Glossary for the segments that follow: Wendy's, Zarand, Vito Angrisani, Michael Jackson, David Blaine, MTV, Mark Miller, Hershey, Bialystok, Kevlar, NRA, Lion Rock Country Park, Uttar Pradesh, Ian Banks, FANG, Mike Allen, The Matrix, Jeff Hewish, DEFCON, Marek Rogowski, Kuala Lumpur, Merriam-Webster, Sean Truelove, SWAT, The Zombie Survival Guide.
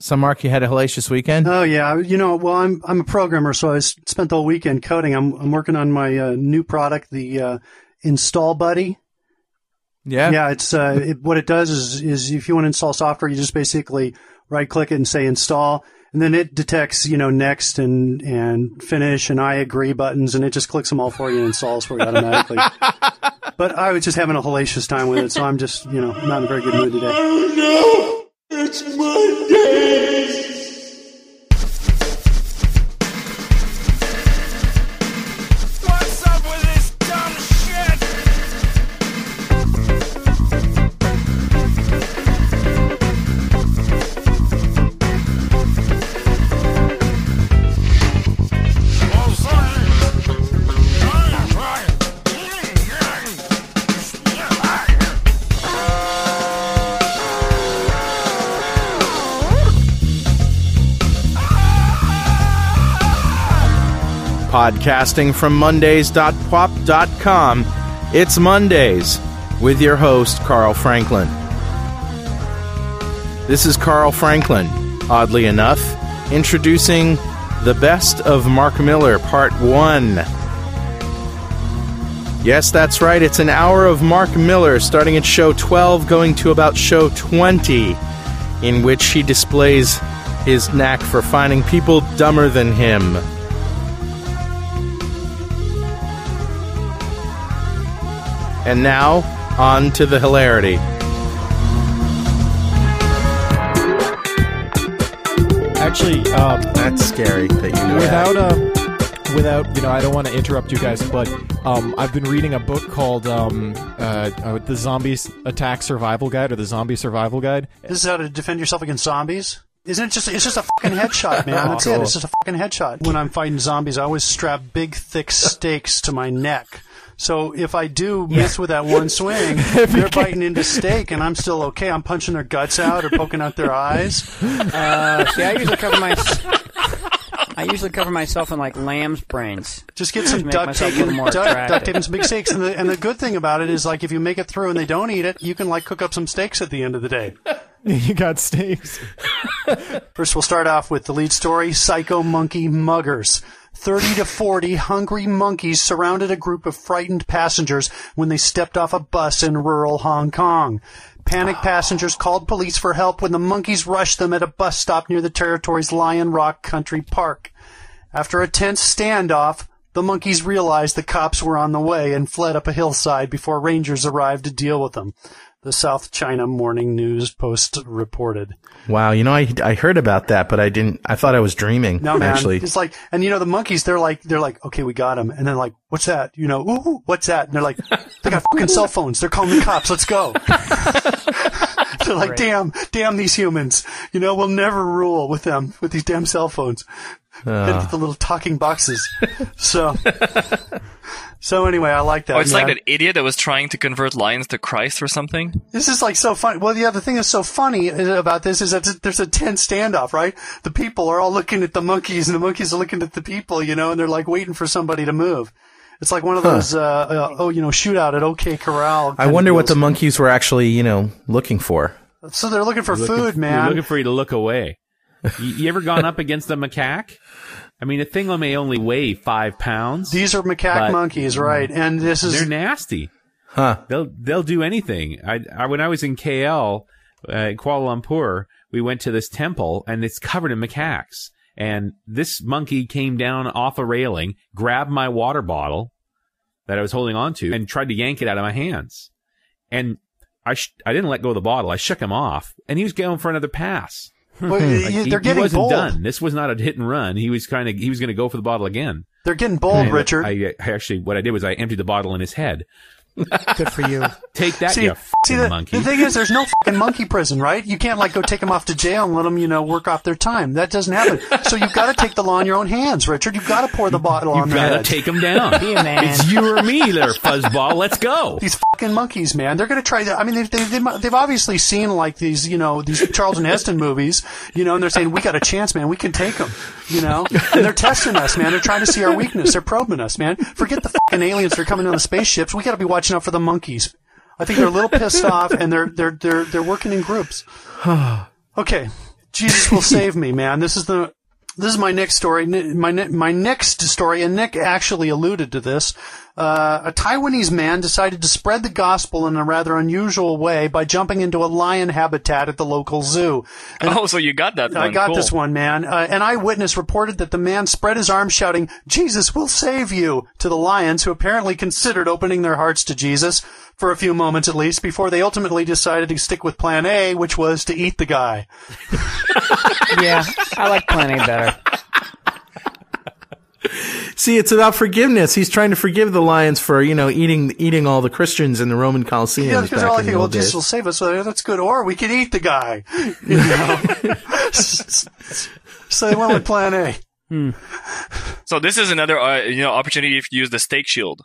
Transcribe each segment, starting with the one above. So, Mark, you had a hellacious weekend? Oh, yeah. I'm a programmer, so I spent the whole weekend coding. I'm working on my new product, the Install Buddy. Yeah. Yeah, it's what it does is if you want to install software, you just basically right-click it and say install, and then it detects, next and finish and I agree buttons, and it just clicks them all for you and installs for you automatically. But I was just having a hellacious time with it, so I'm just, not in a very good mood today. Oh, no! It's Mondays! Podcasting from Mondays.pwop.com, it's Mondays with your host, Carl Franklin. This is Carl Franklin, oddly enough, introducing the best of Mark Miller, Part 1. Yes, that's right, it's an hour of Mark Miller, starting at show 12, going to about show 20, in which he displays his knack for finding people dumber than him. And now, on to the hilarity. Actually, that's scary that you know that. Without, I don't want to interrupt you guys, but I've been reading a book called The Zombie Attack Survival Guide, or The Zombie Survival Guide. This is how to defend yourself against zombies? Isn't it just? It's just a fucking headshot, man. That's it. It's just a fucking headshot. When I'm fighting zombies, I always strap big, thick stakes to my neck. So if I do miss with that one swing, they're biting into steak, and I'm still okay. I'm punching their guts out or poking out their eyes. See, I usually cover myself in like lamb's brains. Just get some duct tape and some big steaks. And the good thing about it is, like, if you make it through and they don't eat it, you can like cook up some steaks at the end of the day. You got steaks. First, we'll start off with the lead story: Psycho Monkey Muggers. 30 to 40 hungry monkeys surrounded a group of frightened passengers when they stepped off a bus in rural Hong Kong. Panicked passengers called police for help when the monkeys rushed them at a bus stop near the territory's Lion Rock Country Park. After a tense standoff, the monkeys realized the cops were on the way and fled up a hillside before rangers arrived to deal with them. The South China Morning News Post reported. Wow, I heard about that, but I didn't. I thought I was dreaming. No, man, actually. It's like, and the monkeys, they're like, okay, we got them, and then like, what's that? Ooh, what's that? And they're like, they got fucking cell phones. They're calling the cops. Let's go. They're like, damn these humans. We'll never rule with them with these damn cell phones. Oh. The little talking boxes. So anyway, I like that. Oh, it's like that idiot that was trying to convert lions to Christ or something. This is like so funny. Well, the thing that's so funny about this is that there's a tense standoff, right? The people are all looking at the monkeys, and the monkeys are looking at the people, and they're like waiting for somebody to move. It's like one of those, shootout at OK Corral. I wonder what the monkeys were actually, looking for. So they're looking for food, man. They're looking for you to look away. You ever gone up against a macaque? I mean, a thing may only weigh 5 pounds. These are macaque monkeys, right? And they're nasty. Huh? They'll do anything. I when I was in KL, Kuala Lumpur, we went to this temple, and it's covered in macaques. And this monkey came down off a railing, grabbed my water bottle that I was holding on to, and tried to yank it out of my hands. And I didn't let go of the bottle. I shook him off, and he was going for another pass. Well, he wasn't bold. Done. This was not a hit and run. He was going to go for the bottle again. They're getting bold, Richard. What I did was I emptied the bottle in his head. Good for you. Take that, you fucking monkey. The thing is, there's no fucking monkey prison, right? You can't like go take them off to jail and let them, work off their time. That doesn't happen. So you've got to take the law in your own hands, Richard. You've got to pour the bottle on their head. You've got to take them down. Yeah, man. It's you or me, there, fuzzball. Let's go. These fucking monkeys, man. They're going to try that. I mean, they've obviously seen like these, these Charlton Heston movies, and they're saying we got a chance, man. We can take them, And they're testing us, man. They're trying to see our weakness. They're probing us, man. Forget the fucking aliens that are coming on the spaceships. We got to be watching out for the monkeys. I think they're a little pissed off, and they're working in groups. Okay, Jesus will save me, man. This is my next story. My next story, and Nick actually alluded to this. A Taiwanese man decided to spread the gospel in a rather unusual way by jumping into a lion habitat at the local zoo. And so you got that one. I got this one, man. An eyewitness reported that the man spread his arms shouting, "Jesus will save you," to the lions, who apparently considered opening their hearts to Jesus for a few moments at least, before they ultimately decided to stick with plan A, which was to eat the guy. Yeah, I like plan A better. See, it's about forgiveness. He's trying to forgive the lions for, eating all the Christians in the Roman Colosseum. Yeah, because they're all thinking, well, Jesus will save us. So that's good. Or we could eat the guy. So they went with plan A. So this is another opportunity to use the steak shield.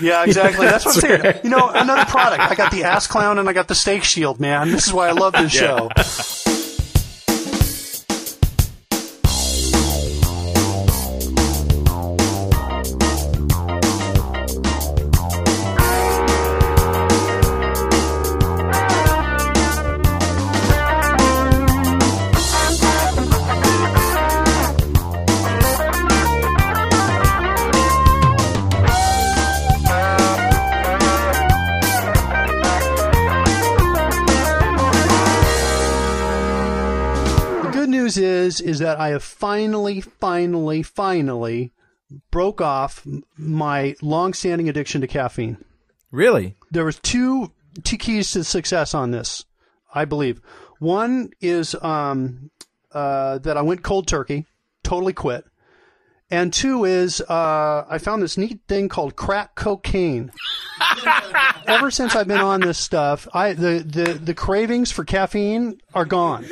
Yeah, exactly. That's what I'm saying. Another product. I got the ass clown and I got the steak shield, man. This is why I love this show. Is that I have finally broke off my long-standing addiction to caffeine. Really? There was two keys to success on this, I believe. One is that I went cold turkey, totally quit. And two is I found this neat thing called crack cocaine. Ever since I've been on this stuff, the cravings for caffeine are gone.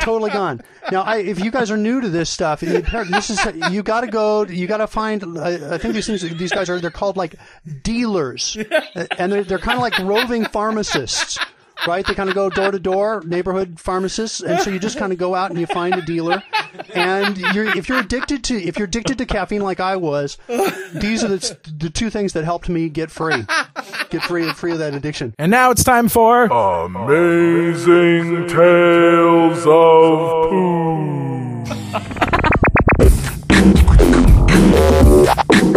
Totally gone. Now, if you guys are new to this stuff, you got to find. I think these guys are. They're called like dealers, and they're kind of like roving pharmacists, right? They kind of go door to door, neighborhood pharmacists, and so you just kind of go out and you find a dealer. And if you're addicted to caffeine like I was, these are the two things that helped me get free of that addiction. And now it's time for Amazing Tales of Poo.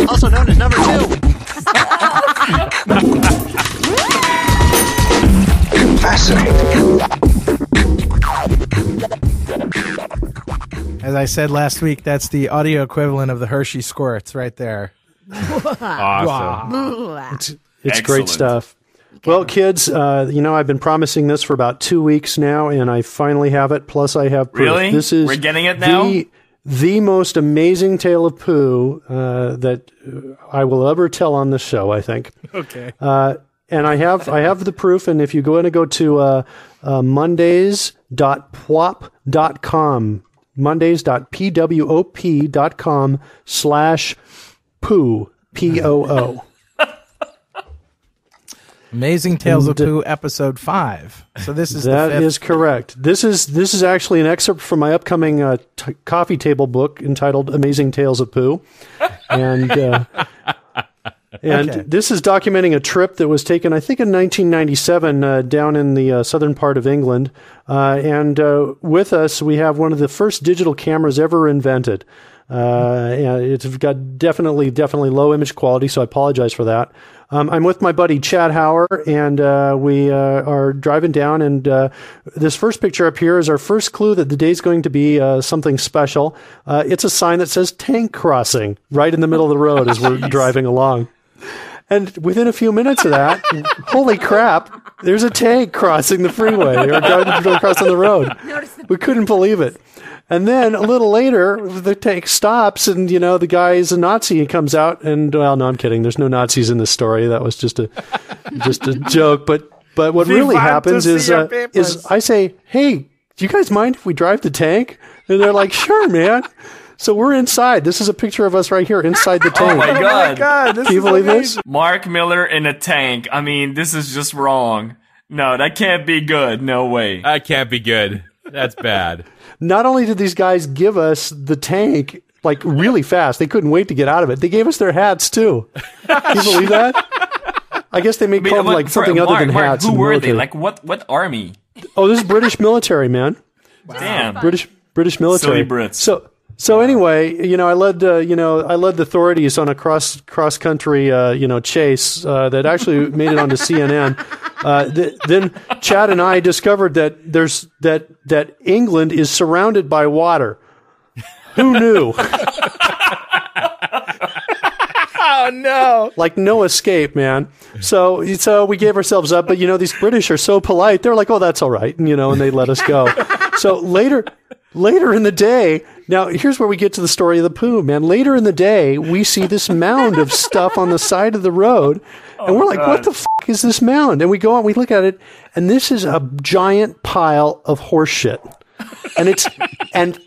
Also known as number two. Fascinating. As I said last week, that's the audio equivalent of the Hershey squirts right there. Awesome. It's excellent. Great stuff. Okay. Well, kids, I've been promising this for about 2 weeks now, and I finally have it. Plus, I have proof. Really? We're getting it now? The most amazing tale of poo that I will ever tell on this show, I think. Okay. And I have the proof, and if you go to Mondays.pwop.com, Mondays.pwop.com/poo, P-O-O. Amazing Tales of Poo, episode 5. So this is that the fifth. Is correct. This is actually an excerpt from my upcoming coffee table book entitled "Amazing Tales of Poo," and this is documenting a trip that was taken, I think, in 1997 down in the southern part of England. And with us, we have one of the first digital cameras ever invented. It's got definitely low image quality, so I apologize for that. I'm with my buddy Chad Hauer, and we are driving down, and this first picture up here is our first clue that the day's going to be something special. It's a sign that says tank crossing right in the middle of the road as we're driving along. And within a few minutes of that, holy crap, there's a tank crossing the freeway or driving across on the road. We couldn't believe it. And then a little later, the tank stops, and the guy is a Nazi. He comes out, and well, no, I'm kidding. There's no Nazis in this story. That was just a joke. But what really happens is I say, "Hey, do you guys mind if we drive the tank?" And they're like, "Sure, man." So we're inside. This is a picture of us right here inside the tank. Oh my god! Can you believe this? Mark Miller in a tank. I mean, this is just wrong. No, that can't be good. No way. That can't be good. That's bad. Not only did these guys give us the tank like really fast, they couldn't wait to get out of it. They gave us their hats too. Can you believe that? I guess they call them like something other than hats. Who were they? Like what army? Oh, this is British military, man. Wow. Damn. British military. Silly Brits. So anyway, I led the authorities on a cross country chase that actually made it onto CNN. Then Chad and I discovered that that England is surrounded by water. Who knew? Oh no! Like no escape, man. So we gave ourselves up. But these British are so polite. They're like, "Oh, that's all right," and they let us go. So later in the day. Now, here's where we get to the story of the poo, man. Later in the day, we see this mound of stuff on the side of the road, and we're like, God. What the fuck is this mound? And we go out, we look at it, and this is a giant pile of horse shit. And it's an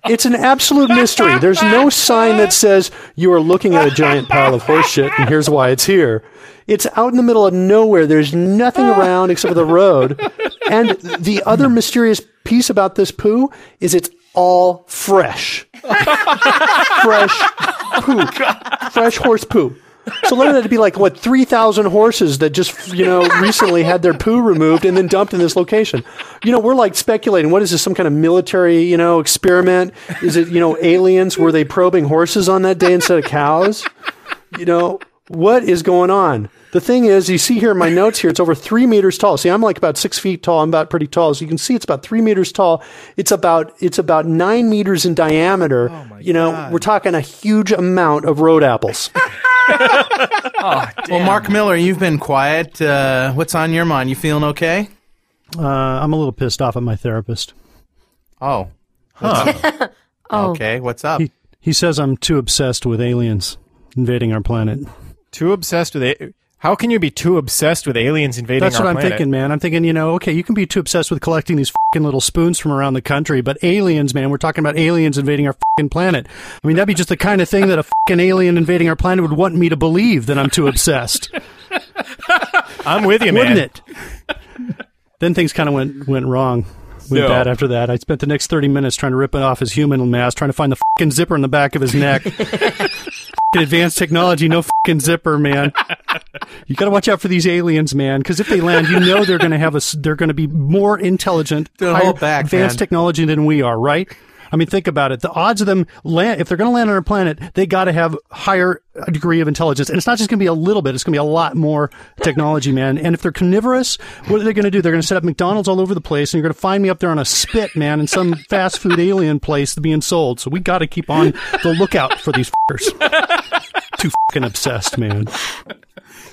absolute mystery. There's no sign that says you are looking at a giant pile of horse shit, and here's why it's here. It's out in the middle of nowhere. There's nothing around except for the road. And the other mysterious piece about this poo is it's all fresh. Fresh poo. Fresh horse poo. So later that'd be like, 3,000 horses that just, recently had their poo removed and then dumped in this location. We're like speculating, what is this, some kind of military, experiment? Is it, aliens? Were they probing horses on that day instead of cows? What is going on? The thing is, you see here in my notes here, it's over 3 meters tall. See, I'm like about 6 feet tall. I'm about pretty tall. So you can see it's about 3 meters tall. It's about 9 meters in diameter. Oh my God. We're talking a huge amount of road apples. Oh, well, Mark Miller, you've been quiet. What's on your mind? You feeling okay? I'm a little pissed off at my therapist. Oh. Huh. Oh. Okay, what's up? He says I'm too obsessed with aliens invading our planet. Too obsessed with it. How can you be too obsessed with aliens invading our planet? That's what I'm thinking, man. I'm thinking, okay, you can be too obsessed with collecting these fucking little spoons from around the country, but aliens, man, we're talking about aliens invading our fucking planet. I mean, that'd be just the kind of thing that a fucking alien invading our planet would want me to believe that I'm too obsessed. I'm with you, man. Wouldn't it? Then things kind of went wrong. Went bad after that. I spent the next 30 minutes trying to rip it off his human mask, trying to find the fucking zipper in the back of his neck. Advanced technology, no fucking zipper, man. You gotta watch out for these aliens, man, because if they land, they're gonna have us. They're gonna be more intelligent, advanced technology than we are, right? I mean, think about it. The odds of them land, if they're going to land on our planet, they got to have higher degree of intelligence. And it's not just going to be a little bit. It's going to be a lot more technology, man. And if they're carnivorous, what are they going to do? They're going to set up McDonald's all over the place, and you're going to find me up there on a spit, man, in some fast food alien place being sold. So we got to keep on the lookout for these fuckers. Too fucking obsessed, man.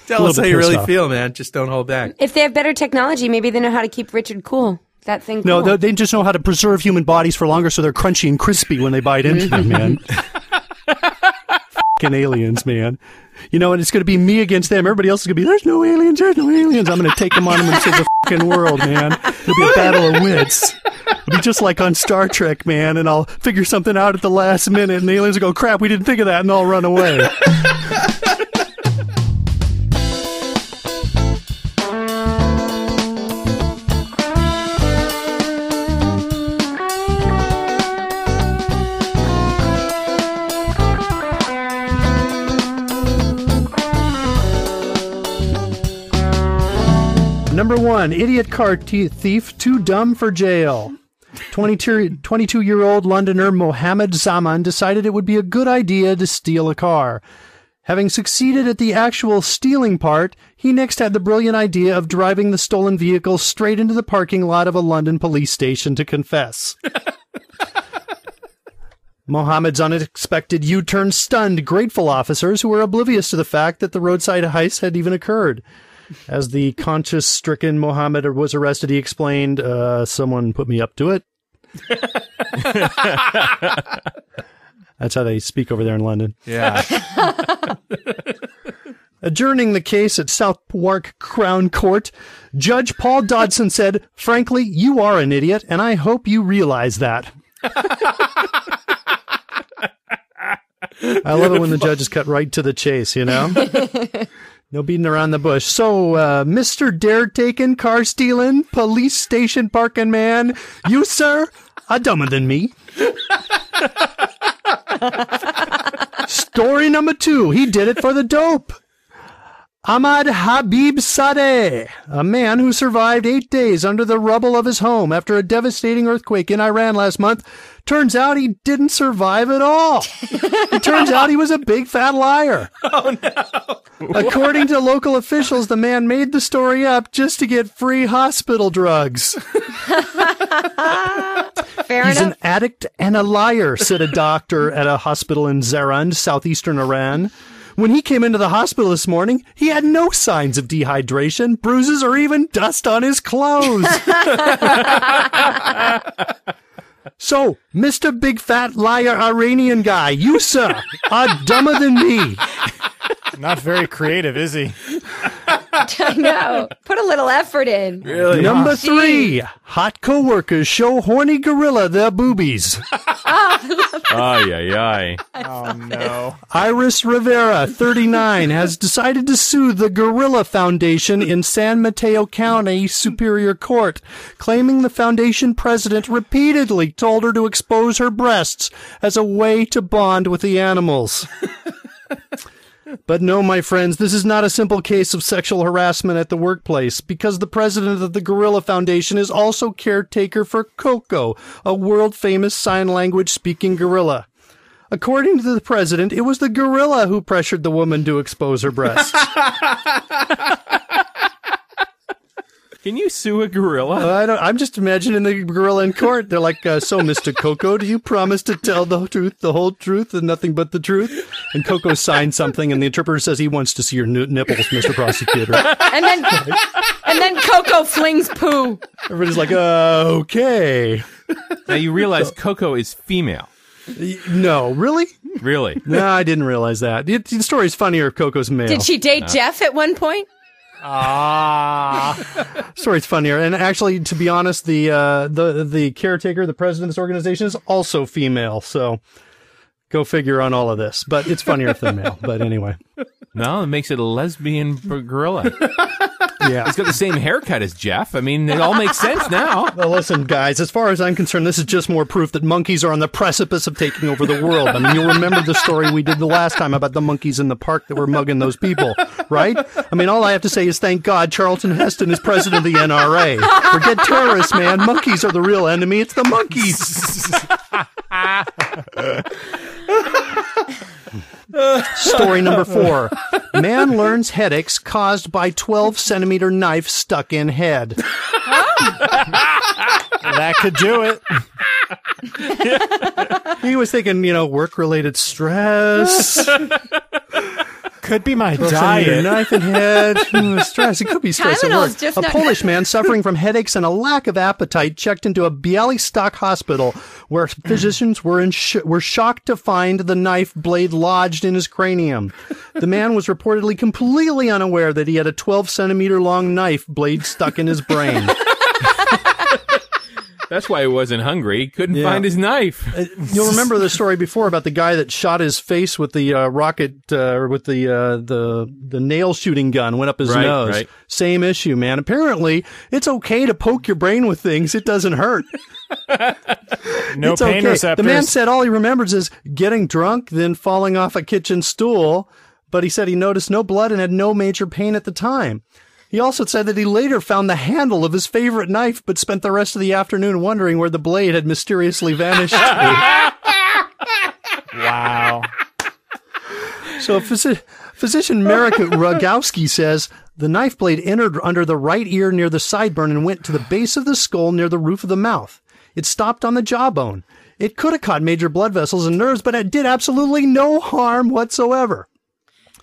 Tell us how you really feel, man. Just don't hold back. If they have better technology, maybe they know how to keep Richard cool. That thing. Cool. No, they just know how to preserve human bodies for longer, so they're crunchy and crispy when they bite into them, man. Fucking aliens, man. And it's going to be me against them. Everybody else is going to be, there's no aliens. I'm going to take them on and save the fucking world, man. It'll be a battle of wits. It'll be just like on Star Trek, man, and I'll figure something out at the last minute, and the aliens will go, crap, we didn't think of that, and they'll run away. Number 1, idiot car thief too dumb for jail. 22-year-old Londoner Mohammed Zaman decided it would be a good idea to steal a car. Having succeeded at the actual stealing part, he next had the brilliant idea of driving the stolen vehicle straight into the parking lot of a London police station to confess. Mohammed's unexpected U-turn stunned grateful officers who were oblivious to the fact that the roadside heist had even occurred. As the conscience-stricken Mohammed was arrested, he explained, someone put me up to it. That's how they speak over there in London. Yeah. Adjourning the case at Southwark Crown Court, Judge Paul Dodson said, "Frankly, you are an idiot, and I hope you realize that." I love it when the judge is cut right to the chase, No beating around the bush. So, Mr. Dare-taking, car-stealing, police station parking man, you, sir, are dumber than me. Story number 2, he did it for the dope. Ahmad Habib Sadeh, a man who survived 8 days under the rubble of his home after a devastating earthquake in Iran last month, turns out he didn't survive at all. It turns out he was a big fat liar. Oh, no. According to local officials, the man made the story up just to get free hospital drugs. Fair enough. He's an addict and a liar, said a doctor at a hospital in Zarand, southeastern Iran. When he came into the hospital this morning, he had no signs of dehydration, bruises, or even dust on his clothes. So, Mr. Big Fat Liar Iranian guy, you, sir, are dumber than me. Not very creative, is he? I know. Put a little effort in. Really? Number 3, hot coworkers show horny gorilla their boobies. Oh, ay, ay, ay. Oh, no. Iris Rivera, 39, has decided to sue the Gorilla Foundation in San Mateo County Superior Court, claiming the foundation president repeatedly told her to expose her breasts as a way to bond with the animals. But no, my friends, this is not a simple case of sexual harassment at the workplace, because the president of the Gorilla Foundation is also caretaker for Coco, a world-famous sign language-speaking gorilla. According to the president, it was the gorilla who pressured the woman to expose her breasts. Can you sue a gorilla? I'm just imagining the gorilla in court. They're like, so, Mr. Coco, do you promise to tell the truth, the whole truth, and nothing but the truth? And Coco signs something, and the interpreter says he wants to see your nipples, Mr. Prosecutor. And then Coco flings poo. Everybody's like, okay. Now you realize Coco is female. No, really? Really? No, I didn't realize that. The story's funnier if Coco's male. Did she date Jeff at one point? Ah, story's funnier. And actually, to be honest, the caretaker, the president of this organization, is also female. So go figure on all of this. But it's funnier than male. But anyway, no, it makes it a lesbian gorilla. Yeah, he's got the same haircut as Jeff. I mean, it all makes sense now. Well, listen, guys, as far as I'm concerned, this is just more proof that monkeys are on the precipice of taking over the world. I mean, you'll remember the story we did the last time about the monkeys in the park that were mugging those people, right? I mean, all I have to say is thank God Charlton Heston is president of the NRA. Forget terrorists, man. Monkeys are the real enemy. It's the monkeys. Story number 4. Man learns headaches caused by 12-centimeter knife stuck in head. That could do it. Yeah. He was thinking, work-related stress. Could be my diet. Knife and head. Stress. It could be stress at work. A Polish man suffering from headaches and a lack of appetite checked into a Bialystok hospital where physicians were shocked to find the knife blade lodged in his cranium. The man was reportedly completely unaware that he had a 12-centimeter-long knife blade stuck in his brain. That's why he wasn't hungry. He couldn't find his knife. You'll remember the story before about the guy that shot his face with the rocket, or with the nail shooting gun, went up his nose. Right. Same issue, man. Apparently, it's okay to poke your brain with things. It doesn't hurt. No it's pain okay. receptors. The man said all he remembers is getting drunk, then falling off a kitchen stool. But he said he noticed no blood and had no major pain at the time. He also said that he later found the handle of his favorite knife, but spent the rest of the afternoon wondering where the blade had mysteriously vanished to. Wow. So physician Marek Rogowski says the knife blade entered under the right ear near the sideburn and went to the base of the skull near the roof of the mouth. It stopped on the jawbone. It could have caught major blood vessels and nerves, but it did absolutely no harm whatsoever.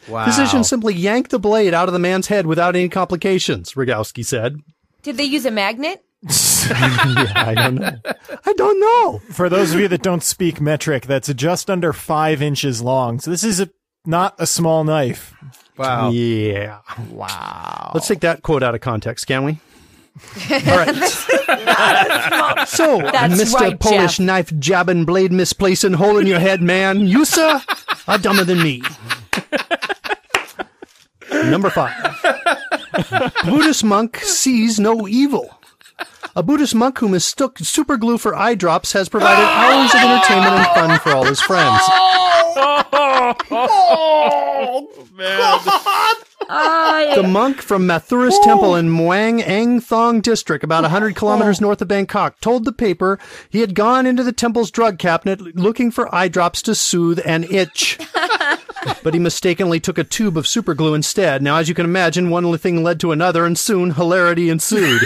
Wow. Physician simply yanked the blade out of the man's head without any complications, Rogowski said. Did they use a magnet? Yeah, I don't know. For those of you that don't speak metric, that's just under 5 inches long. So this is not a small knife. Wow. Yeah. Wow. Let's take that quote out of context, can we? All right. So, that's Mr. Right, Polish Jeff. Knife jabbing blade misplacing hole in your head, man. You, sir, are dumber than me. Number 5. Buddhist monk sees no evil. A Buddhist monk who mistook super glue for eye drops has provided hours of entertainment and fun for all his friends. Oh, man. God. The monk from Mathurus Temple in Muang Angthong District, about 100 kilometers north of Bangkok, told the paper he had gone into the temple's drug cabinet looking for eye drops to soothe an itch. But he mistakenly took a tube of superglue instead. Now, as you can imagine, one thing led to another, and soon hilarity ensued.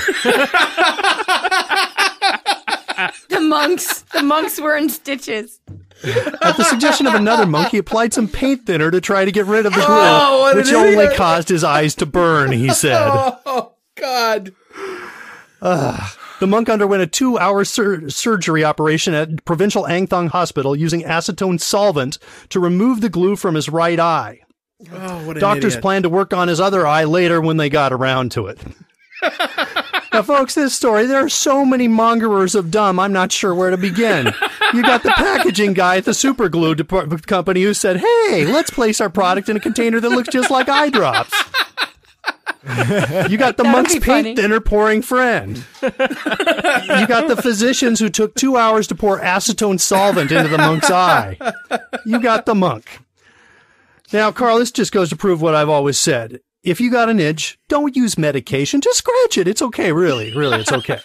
The monks were in stitches. At the suggestion of another monk, he applied some paint thinner to try to get rid of the glue, which only caused his eyes to burn, he said. Oh, God. The monk underwent a 2-hour surgery operation at Provincial Angthong Hospital using acetone solvent to remove the glue from his right eye. Oh, what an Doctors idiot. Planned to work on his other eye later when they got around to it. Now, folks, this story, there are so many mongerers of dumb, I'm not sure where to begin. You got the packaging guy at the superglue company who said, hey, let's place our product in a container that looks just like eye drops. You got the monk's paint thinner pouring friend. You got the physicians who took 2 hours to pour acetone solvent into the monk's eye. You got the monk. Now, Carl, this just goes to prove what I've always said. If you got an itch, don't use medication. Just scratch it. It's okay, really. Really, it's okay.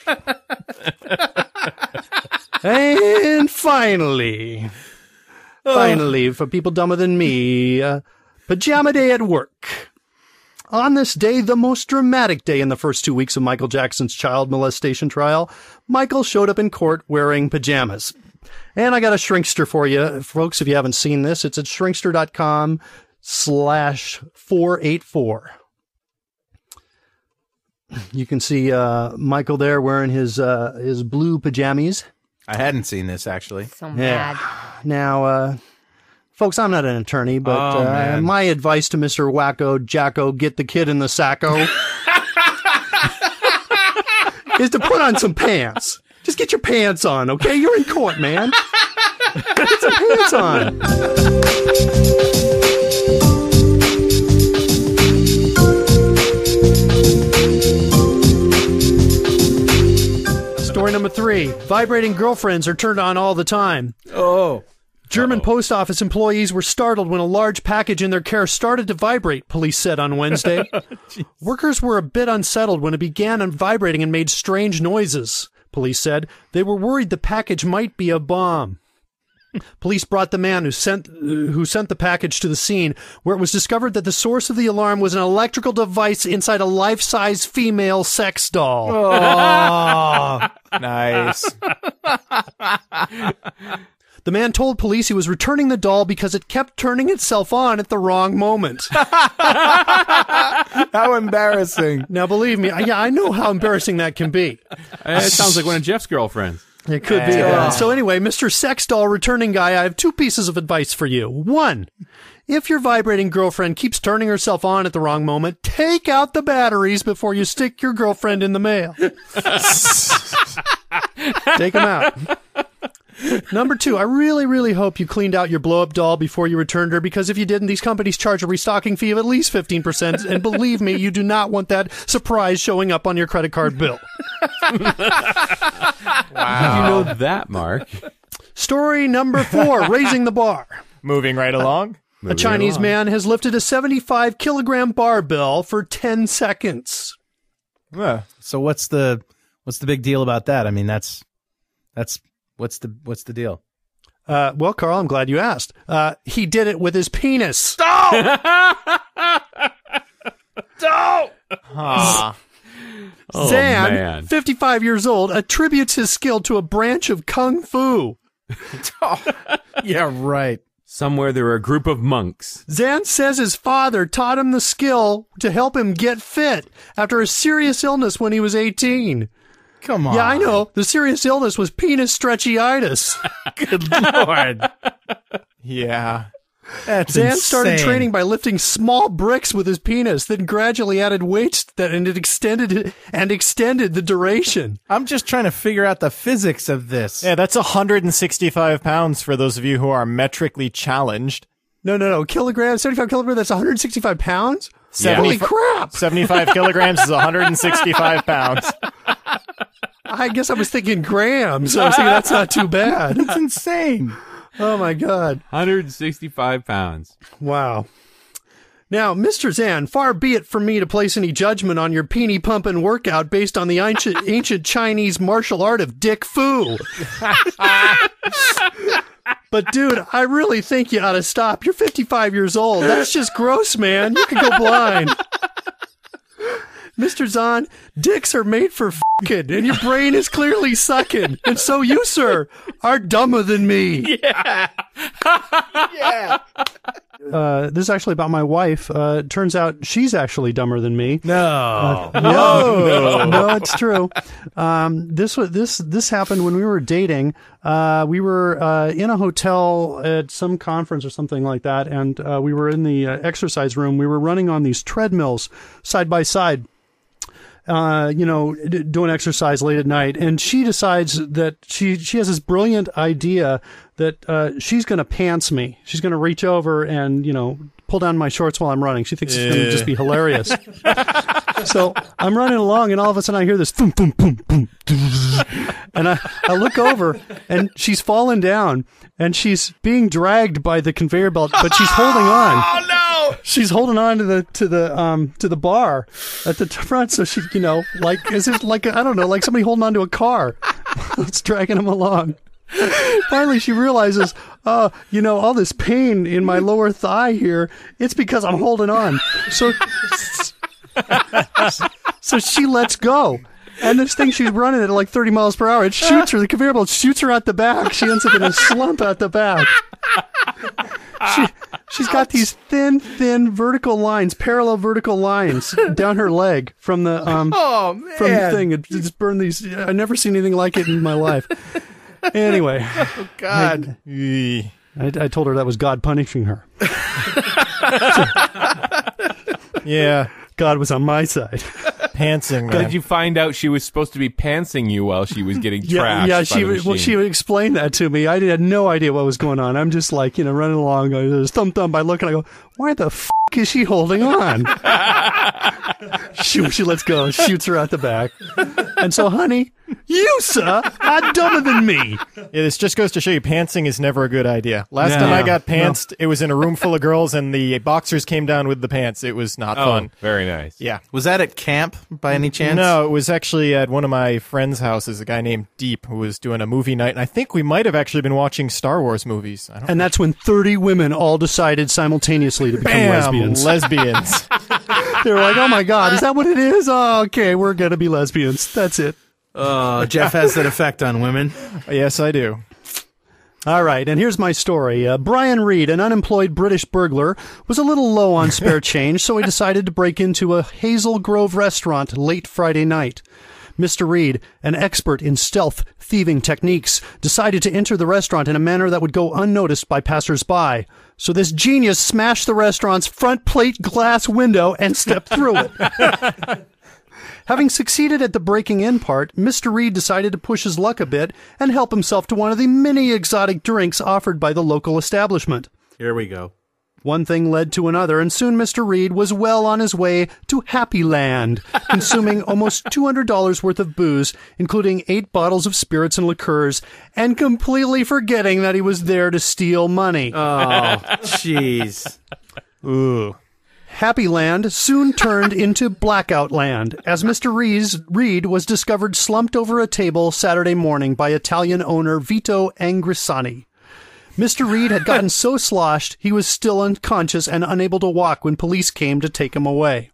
And finally, for people dumber than me, pajama day at work. On this day, the most dramatic day in the first 2 weeks of Michael Jackson's child molestation trial, Michael showed up in court wearing pajamas. And I got a Shrinkster for you, folks, if you haven't seen this. It's at Shrinkster.com. /484. You can see Michael there wearing his blue pajamas. I hadn't seen this, actually. So mad. Now, folks, I'm not an attorney, but my advice to Mr. Wacko Jacko, get the kid in the sacko, is to put on some pants. Just get your pants on, okay? You're in court, man. Get some pants on. Story number 3. Vibrating girlfriends are turned on all the time. Oh. German post office employees were startled when a large package in their care started to vibrate, police said on Wednesday. Workers were a bit unsettled when it began vibrating and made strange noises, police said. They were worried the package might be a bomb. Police brought the man who sent the package to the scene, where it was discovered that the source of the alarm was an electrical device inside a life-size female sex doll. Oh, nice. The man told police he was returning the doll because it kept turning itself on at the wrong moment. How embarrassing. Now, believe me, I know how embarrassing that can be. It sounds like one of Jeff's girlfriends. It could be. Yeah. So anyway, Mr. Sex Doll returning guy, I have 2 pieces of advice for you. 1, if your vibrating girlfriend keeps turning herself on at the wrong moment, take out the batteries before you stick your girlfriend in the mail. Take them out. Number 2, I really, really hope you cleaned out your blow-up doll before you returned her, because if you didn't, these companies charge a restocking fee of at least 15%, and believe me, you do not want that surprise showing up on your credit card bill. Wow. Did you know that, Mark? Story number 4, raising the bar. Moving right along. A Chinese man has lifted a 75-kilogram barbell for 10 seconds. So what's the big deal about that? I mean, that's what's the deal? Well, Carl, I'm glad you asked. He did it with his penis. Stop! Stop! Zan, 55 years old, attributes his skill to a branch of kung fu. Yeah, right. Somewhere there were a group of monks. Zan says his father taught him the skill to help him get fit after a serious illness when he was 18. Come on. Yeah, I know. The serious illness was penis stretchitis. Good Lord. Yeah. That's Dan insane. Started training by lifting small bricks with his penis, then gradually added weights and extended the duration. I'm just trying to figure out the physics of this. Yeah, that's 165 pounds for those of you who are metrically challenged. No. Kilograms, 75 kilograms, that's 165 pounds? Yeah. Holy crap! 75 kilograms is 165 pounds. I guess I was thinking grams. So I was thinking that's not too bad. It's insane. Oh, my God. 165 pounds. Wow. Now, Mr. Zan, far be it from me to place any judgment on your peony-pumping workout based on the ancient Chinese martial art of Dick Fu. But, dude, I really think you ought to stop. You're 55 years old. That's just gross, man. You could go blind. Mr. Zahn, dicks are made for f***ing, and your brain is clearly sucking. And so you, sir, are dumber than me. Yeah. Yeah. This is actually about my wife. Turns out she's actually dumber than me. No. No, it's true. This happened when we were dating. We were in a hotel at some conference or something like that, and we were in the exercise room. We were running on these treadmills side by side, doing exercise late at night. And she decides that she has this brilliant idea that she's going to pants me. She's going to reach over and, pull down my shorts while I'm running. She thinks it's going to just be hilarious. So I'm running along, and all of a sudden I hear this boom, boom, boom, boom. And I look over, and she's fallen down, and she's being dragged by the conveyor belt, but she's holding on. Oh, no! She's holding on to the bar at the front, so she, like somebody holding on to a car. It's dragging him along. Finally, she realizes, all this pain in my lower thigh here, it's because I'm holding on. So she lets go. And this thing, she's running at like 30 miles per hour. It shoots her. The conveyor belt shoots her out the back. She ends up in a slump out the back. She's got these thin vertical lines, parallel vertical lines down her leg from the from the thing. It's burned these. I've never seen anything like it in my life. Anyway, oh God, I told her that was God punishing her. Yeah, God was on my side. Pantsing. Did you find out she was supposed to be pantsing you while she was getting trashed? Yeah, she explained that to me. I had no idea what was going on. I'm just like, running along, thump. I look and I go, why the f*** is she holding on? She lets go, shoots her out the back. And so, honey, you, sir, are dumber than me. Yeah, this just goes to show you, pantsing is never a good idea. Last time I got pantsed, it was in a room full of girls, and the boxers came down with the pants. It was not fun. Very nice. Yeah. Was that at camp, by any chance? No, it was actually at one of my friend's houses, a guy named Deep, who was doing a movie night, and I think we might have actually been watching Star Wars movies. I don't know. That's when 30 women all decided simultaneously to become lesbians. Lesbians. They were like, oh my God, is that what it is? Oh, okay, we're going to be lesbians. That's it. Oh, Jeff has that effect on women. Yes, I do. All right, and here's my story. Brian Reed, an unemployed British burglar, was a little low on spare change, so he decided to break into a Hazel Grove restaurant late Friday night. Mr. Reed, an expert in stealth thieving techniques, decided to enter the restaurant in a manner that would go unnoticed by passersby. So this genius smashed the restaurant's front plate glass window and stepped through it. Having succeeded at the breaking-in part, Mr. Reed decided to push his luck a bit and help himself to one of the many exotic drinks offered by the local establishment. Here we go. One thing led to another, and soon Mr. Reed was well on his way to Happy Land, consuming almost $200 worth of booze, including 8 bottles of spirits and liqueurs, and completely forgetting that he was there to steal money. Oh, jeez. Ooh. Happy Land soon turned into Blackout Land, as Mr. Reed was discovered slumped over a table Saturday morning by Italian owner Vito Angrisani. Mr. Reed had gotten so sloshed he was still unconscious and unable to walk when police came to take him away.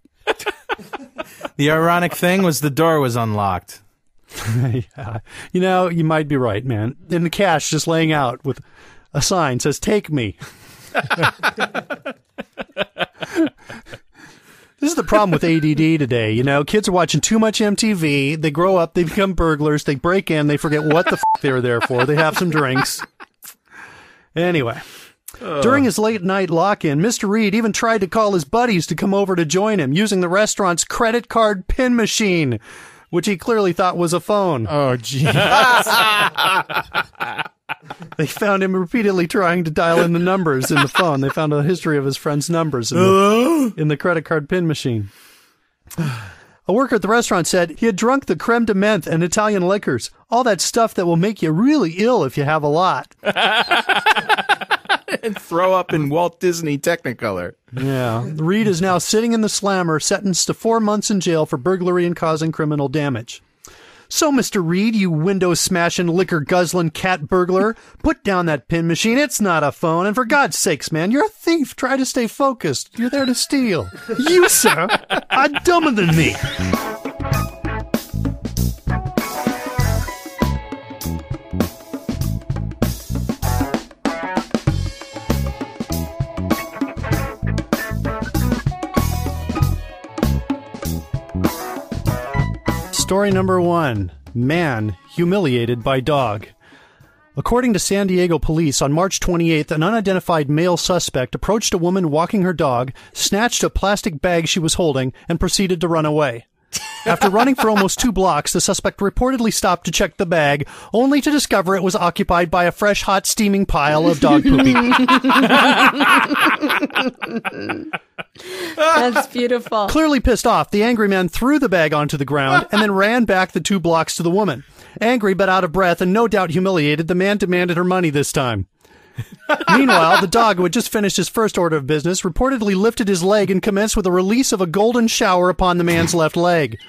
The ironic thing was the door was unlocked. Yeah. You might be right, man. And the cash just laying out with a sign says, "Take me." This is the problem with ADD today. Kids are watching too much MTV. They grow up, they become burglars, they break in, they forget what the f*** they were there for. They have some drinks. Anyway, during his late night lock-in, Mr. Reed even tried to call his buddies to come over to join him using the restaurant's credit card pin machine, which he clearly thought was a phone. Oh, jeez. They found him repeatedly trying to dial in the numbers in the phone. They found a history of his friend's numbers in the credit card pin machine. A worker at the restaurant said he had drunk the creme de menthe and Italian liquors, all that stuff that will make you really ill if you have a lot. and throw up in Walt Disney Technicolor. Yeah. Reed is now sitting in the slammer, sentenced to 4 months in jail for burglary and causing criminal damage. So, Mr. Reed, you window-smashing, liquor-guzzling cat burglar, put down that pin machine. It's not a phone. And for God's sakes, man, you're a thief. Try to stay focused. You're there to steal. You, sir, are dumber than me. Story number one, man humiliated by dog. According to San Diego police, on March 28th, an unidentified male suspect approached a woman walking her dog, snatched a plastic bag she was holding, and proceeded to run away. After running for almost 2 blocks, the suspect reportedly stopped to check the bag, only to discover it was occupied by a fresh, hot, steaming pile of dog poopy. That's beautiful. Clearly pissed off, the angry man threw the bag onto the ground and then ran back the 2 blocks to the woman. Angry but out of breath and no doubt humiliated, the man demanded her money this time. Meanwhile, the dog, who had just finished his first order of business, reportedly lifted his leg and commenced with a release of a golden shower upon the man's left leg.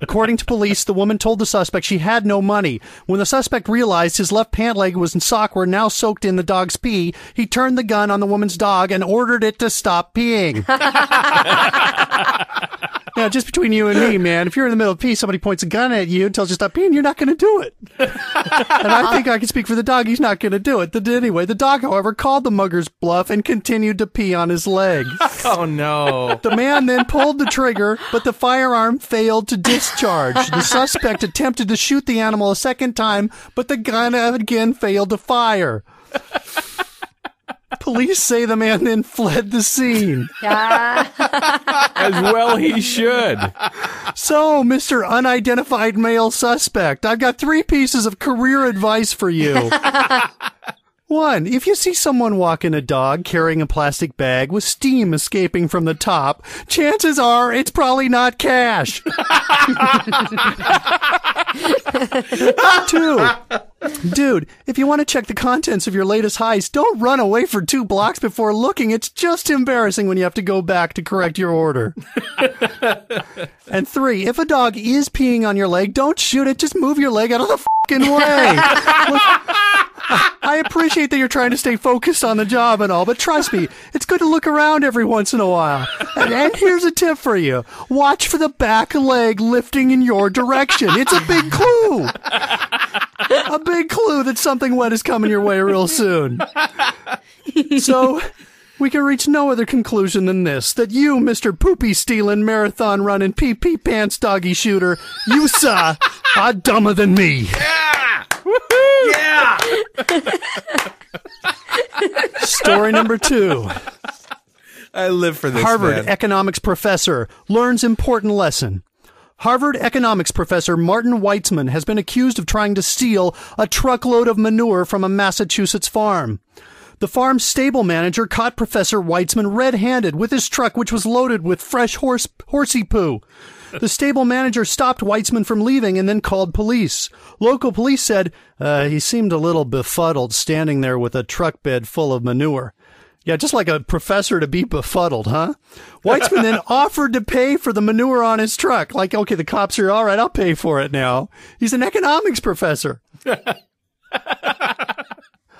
According to police, the woman told the suspect she had no money. When the suspect realized his left pant leg was in sock were now soaked in the dog's pee, he turned the gun on the woman's dog and ordered it to stop peeing. Now, just between you and me, man, if you're in the middle of pee, somebody points a gun at you and tells you to stop peeing, you're not going to do it. And I think I can speak for the dog. He's not going to do it. Anyway, the dog, however, called the mugger's bluff and continued to pee on his leg. Oh, no. The man then pulled the trigger, but the firearm failed to discharge. The suspect attempted to shoot the animal a second time, but the gun again failed to fire. Police say the man then fled the scene. As well he should. So, Mr. Unidentified Male Suspect, I've got 3 pieces of career advice for you. 1. If you see someone walking a dog carrying a plastic bag with steam escaping from the top, chances are it's probably not cash. 2. Dude, if you want to check the contents of your latest heist, don't run away for 2 blocks before looking. It's just embarrassing when you have to go back to correct your order. And 3, if a dog is peeing on your leg, don't shoot it. Just move your leg out of the fucking way. I appreciate that you're trying to stay focused on the job and all, but trust me, it's good to look around every once in a while. And here's a tip for you. Watch for the back leg lifting in your direction. It's a big clue. A big clue that something wet is coming your way real soon. So we can reach no other conclusion than this, that you, Mr. Poopy-stealing, marathon-running, pee-pee pants doggy shooter, you, sir, are dumber than me. Yeah! Woohoo! Yeah! Story number 2. I live for this, Harvard man. Economics professor learns important lesson. Harvard economics professor Martin Weitzman has been accused of trying to steal a truckload of manure from a Massachusetts farm. The farm's stable manager caught Professor Weitzman red-handed with his truck, which was loaded with fresh horsey poo. The stable manager stopped Weitzman from leaving and then called police. Local police said, he seemed a little befuddled standing there with a truck bed full of manure. Yeah, just like a professor to be befuddled, huh? Weitzman then offered to pay for the manure on his truck. Like, okay, the cops are, all right, I'll pay for it now. He's an economics professor.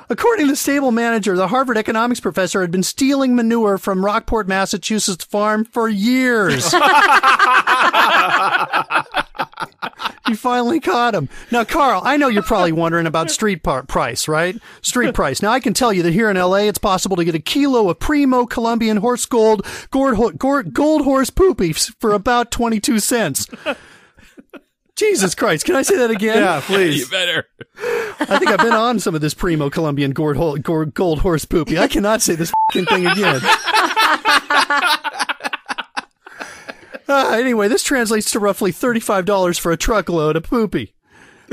According to the stable manager, the Harvard economics professor had been stealing manure from Rockport, Massachusetts farm for years. You finally caught him. Now, Carl, I know you're probably wondering about street price, right? Street price. Now, I can tell you that here in L.A., it's possible to get a kilo of primo Colombian horse gold horse poopy for about 22 cents. Jesus Christ, can I say that again? Yeah, please. You better. I think I've been on some of this primo Colombian gold horse poopy. I cannot say this fucking thing again. Anyway, this translates to roughly $35 for a truckload of poopy.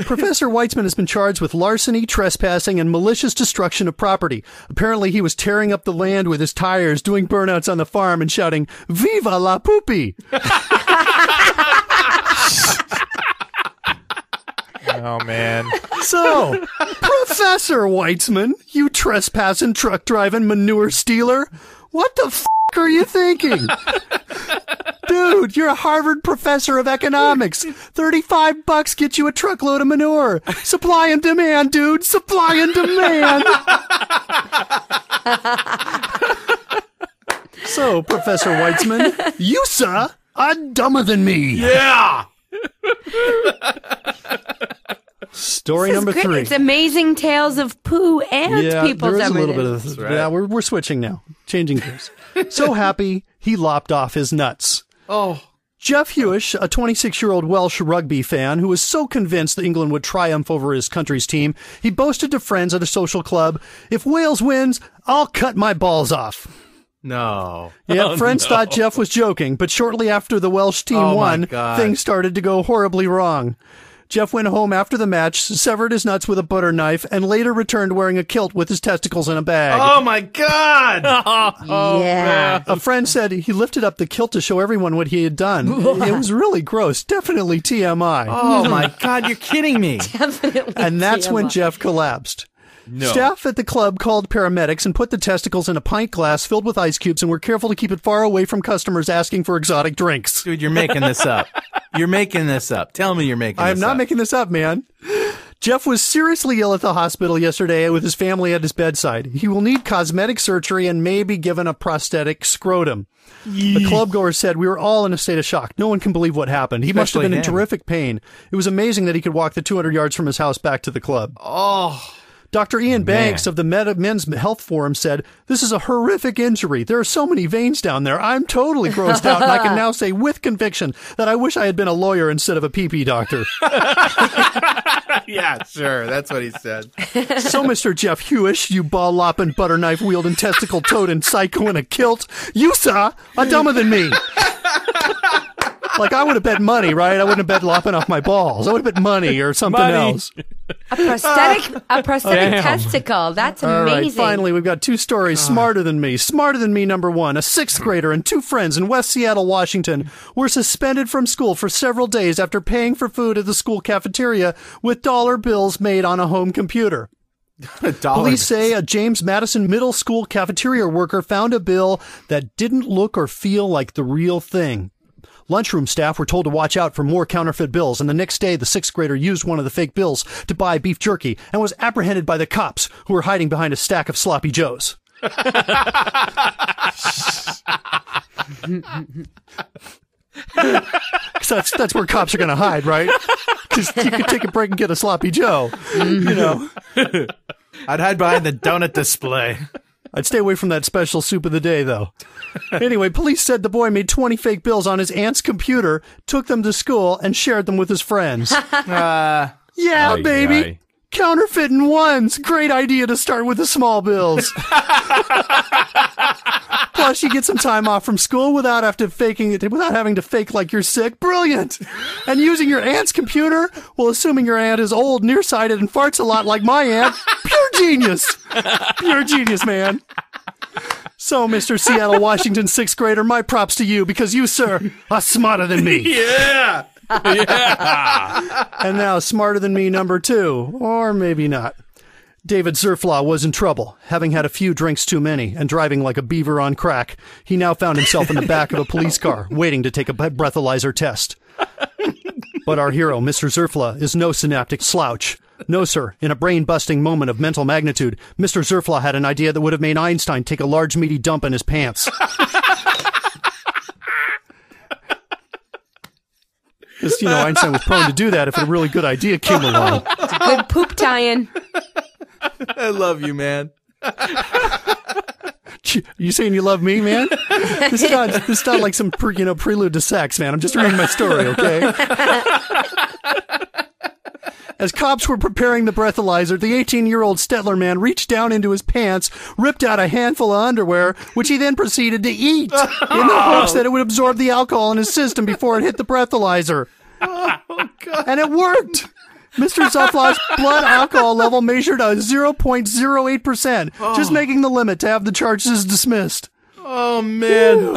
Professor Weitzman has been charged with larceny, trespassing, and malicious destruction of property. Apparently, he was tearing up the land with his tires, doing burnouts on the farm, and shouting, "Viva la poopy!" Oh, man. So, Professor Weitzman, you trespassing, truck-driving, manure stealer, what the f*** are you thinking? Dude, you're a Harvard professor of economics. $35 gets you a truckload of manure. Supply and demand, dude. Supply and demand. So, Professor Weitzman, you, sir, are dumber than me. Yeah. Story number three. It's amazing tales of poo and people. There is a little bit of this. Right. Yeah, we're switching now, changing gears. So happy he lopped off his nuts. Oh, Jeff Hewish, a 26-year-old Welsh rugby fan who was so convinced that England would triumph over his country's team, he boasted to friends at a social club, "If Wales wins, I'll cut my balls off." No. Yeah, friends thought Jeff was joking, but shortly after the Welsh team won, things started to go horribly wrong. Jeff went home after the match, severed his nuts with a butter knife, and later returned wearing a kilt with his testicles in a bag. Oh, my God! Man. A friend said he lifted up the kilt to show everyone what he had done. It was really gross. Definitely TMI. Oh, my God, you're kidding me. Definitely And that's TMI. When Jeff collapsed. No. Staff at the club called paramedics and put the testicles in a pint glass filled with ice cubes and were careful to keep it far away from customers asking for exotic drinks. Dude, you're making this up. You're making this up. Tell me you're making this up. I'm not making this up, man. Jeff was seriously ill at the hospital yesterday with his family at his bedside. He will need cosmetic surgery and may be given a prosthetic scrotum. Yeesh. The clubgoer said, "We were all in a state of shock. No one can believe what happened. He must have been in terrific pain. It was amazing that he could walk the 200 yards from his house back to the club." Oh, Dr. Ian Banks of the Men's Health Forum said, "This is a horrific injury. There are so many veins down there. I'm totally grossed out, and I can now say with conviction that I wish I had been a lawyer instead of a PP doctor." Yeah, sure. That's what he said. So, Mr. Jeff Hewish, you ball-lopping, butter-knife-wielding, testicle-toting psycho in a kilt, you, sir, are dumber than me. Like, I would have bet money, right? I wouldn't have bet lopping off my balls. I would have bet money or something else. A prosthetic testicle. That's amazing. Right, finally, we've got two stories. Smarter than me. Smarter than me, number one. A sixth grader and two friends in West Seattle, Washington, were suspended from school for several days after paying for food at the school cafeteria with dollar bills made on a home computer. Police say a James Madison Middle School cafeteria worker found a bill that didn't look or feel like the real thing. Lunchroom staff were told to watch out for more counterfeit bills, and the next day the sixth grader used one of the fake bills to buy beef jerky and was apprehended by the cops, who were hiding behind a stack of sloppy joes. That's where cops are going to hide, right? Because you could take a break and get a sloppy joe. You know, I'd hide behind the donut display. I'd stay away from that special soup of the day, though. Anyway, police said the boy made 20 fake bills on his aunt's computer, took them to school, and shared them with his friends. Baby. Counterfeiting ones. Great idea to start with the small bills. Plus, you get some time off from school without having to fake like you're sick. Brilliant. And using your aunt's computer, well, assuming your aunt is old, nearsighted, and farts a lot like my aunt, pure genius. Pure genius, man. So, Mr. Seattle, Washington, sixth grader, my props to you, because you, sir, are smarter than me. Yeah. Yeah. And now, smarter than me, number two, or maybe not. David Zerflaw was in trouble, having had a few drinks too many and driving like a beaver on crack. He now found himself in the back of a police car, waiting to take a breathalyzer test. But our hero, Mr. Zerflaw, is no synaptic slouch. No, sir. In a brain-busting moment of mental magnitude, Mr. Zerflaw had an idea that would have made Einstein take a large, meaty dump in his pants. Because, you know, Einstein was prone to do that if a really good idea came along. It's a good poop tie-in. I love you, man. You saying you love me, man? This is not like some prelude to sex, man. I'm just reading my story, okay? As cops were preparing the breathalyzer, the 18-year-old Stettler man reached down into his pants, ripped out a handful of underwear, which he then proceeded to eat in the hopes that it would absorb the alcohol in his system before it hit the breathalyzer. Oh, God. And it worked. Mr. Zerflaw's blood alcohol level measured a 0.08%, just making the limit to have the charges dismissed. Oh, man.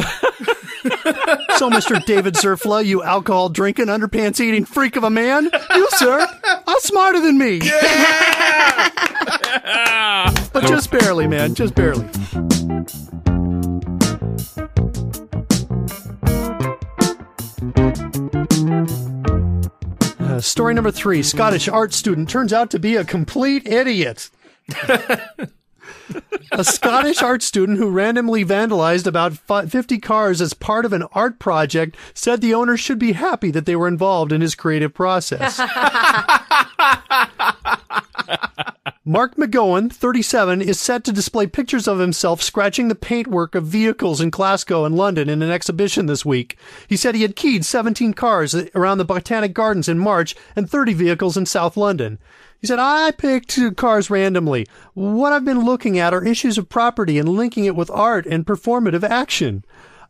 So, Mr. David Zerfla, you alcohol-drinking, underpants-eating freak of a man, you, sir, are smarter than me. Yeah! Yeah! But just barely, man, just barely. Story number 3, Scottish art student turns out to be a complete idiot. A Scottish art student who randomly vandalized about 50 cars as part of an art project said the owner should be happy that they were involved in his creative process. Mark McGowan, 37, is set to display pictures of himself scratching the paintwork of vehicles in Glasgow and London in an exhibition this week. He said he had keyed 17 cars around the Botanic Gardens in March and 30 vehicles in South London. He said, I picked 2 cars randomly. What I've been looking at are issues of property and linking it with art and performative action.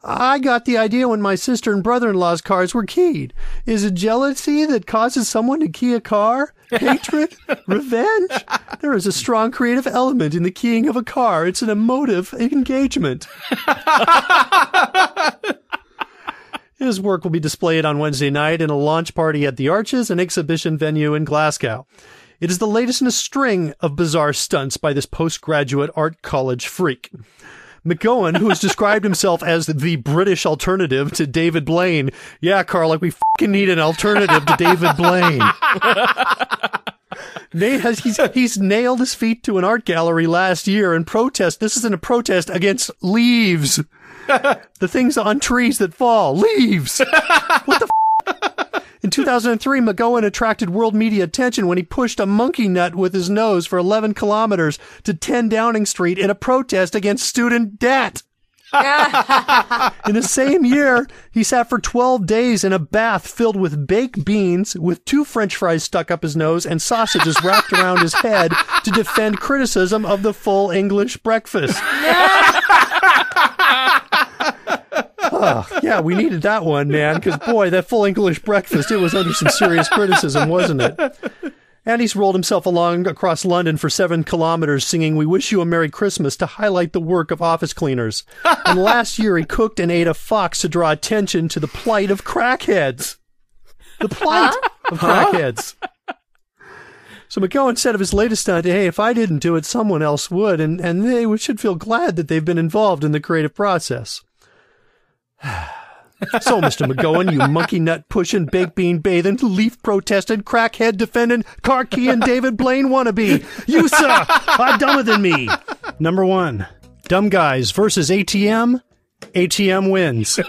I got the idea when my sister and brother-in-law's cars were keyed. Is it jealousy that causes someone to key a car? Hatred? Revenge? There is a strong creative element in the keying of a car. It's an emotive engagement. His work will be displayed on Wednesday night in a launch party at the Arches, an exhibition venue in Glasgow. It is the latest in a string of bizarre stunts by this postgraduate art college freak. McGowan, who has described himself as the British alternative to David Blaine. Yeah, Carl, like we fucking need an alternative to David Blaine. He's nailed his feet to an art gallery last year in protest. This is in a protest against leaves. The things on trees that fall. Leaves. What the f***? In 2003, McGowan attracted world media attention when he pushed a monkey nut with his nose for 11 kilometers to 10 Downing Street in a protest against student debt. In the same year, he sat for 12 days in a bath filled with baked beans with 2 French fries stuck up his nose and sausages wrapped around his head to defend criticism of the full English breakfast. Yeah, we needed that one, man, because, boy, that full English breakfast, it was under some serious criticism, wasn't it? And he's rolled himself along across London for 7 kilometers singing We Wish You a Merry Christmas to highlight the work of office cleaners. And last year he cooked and ate a fox to draw attention to the plight of crackheads. The plight of crackheads. So McGowan said of his latest stunt, hey, if I didn't do it, someone else would, and they should feel glad that they've been involved in the creative process. So, Mr. McGowan, you monkey nut pushing, baked bean bathing, leaf protesting, crackhead defending, car key and David Blaine wannabe. You, sir, are dumber than me. Number 1, Dumb Guys versus ATM. ATM wins.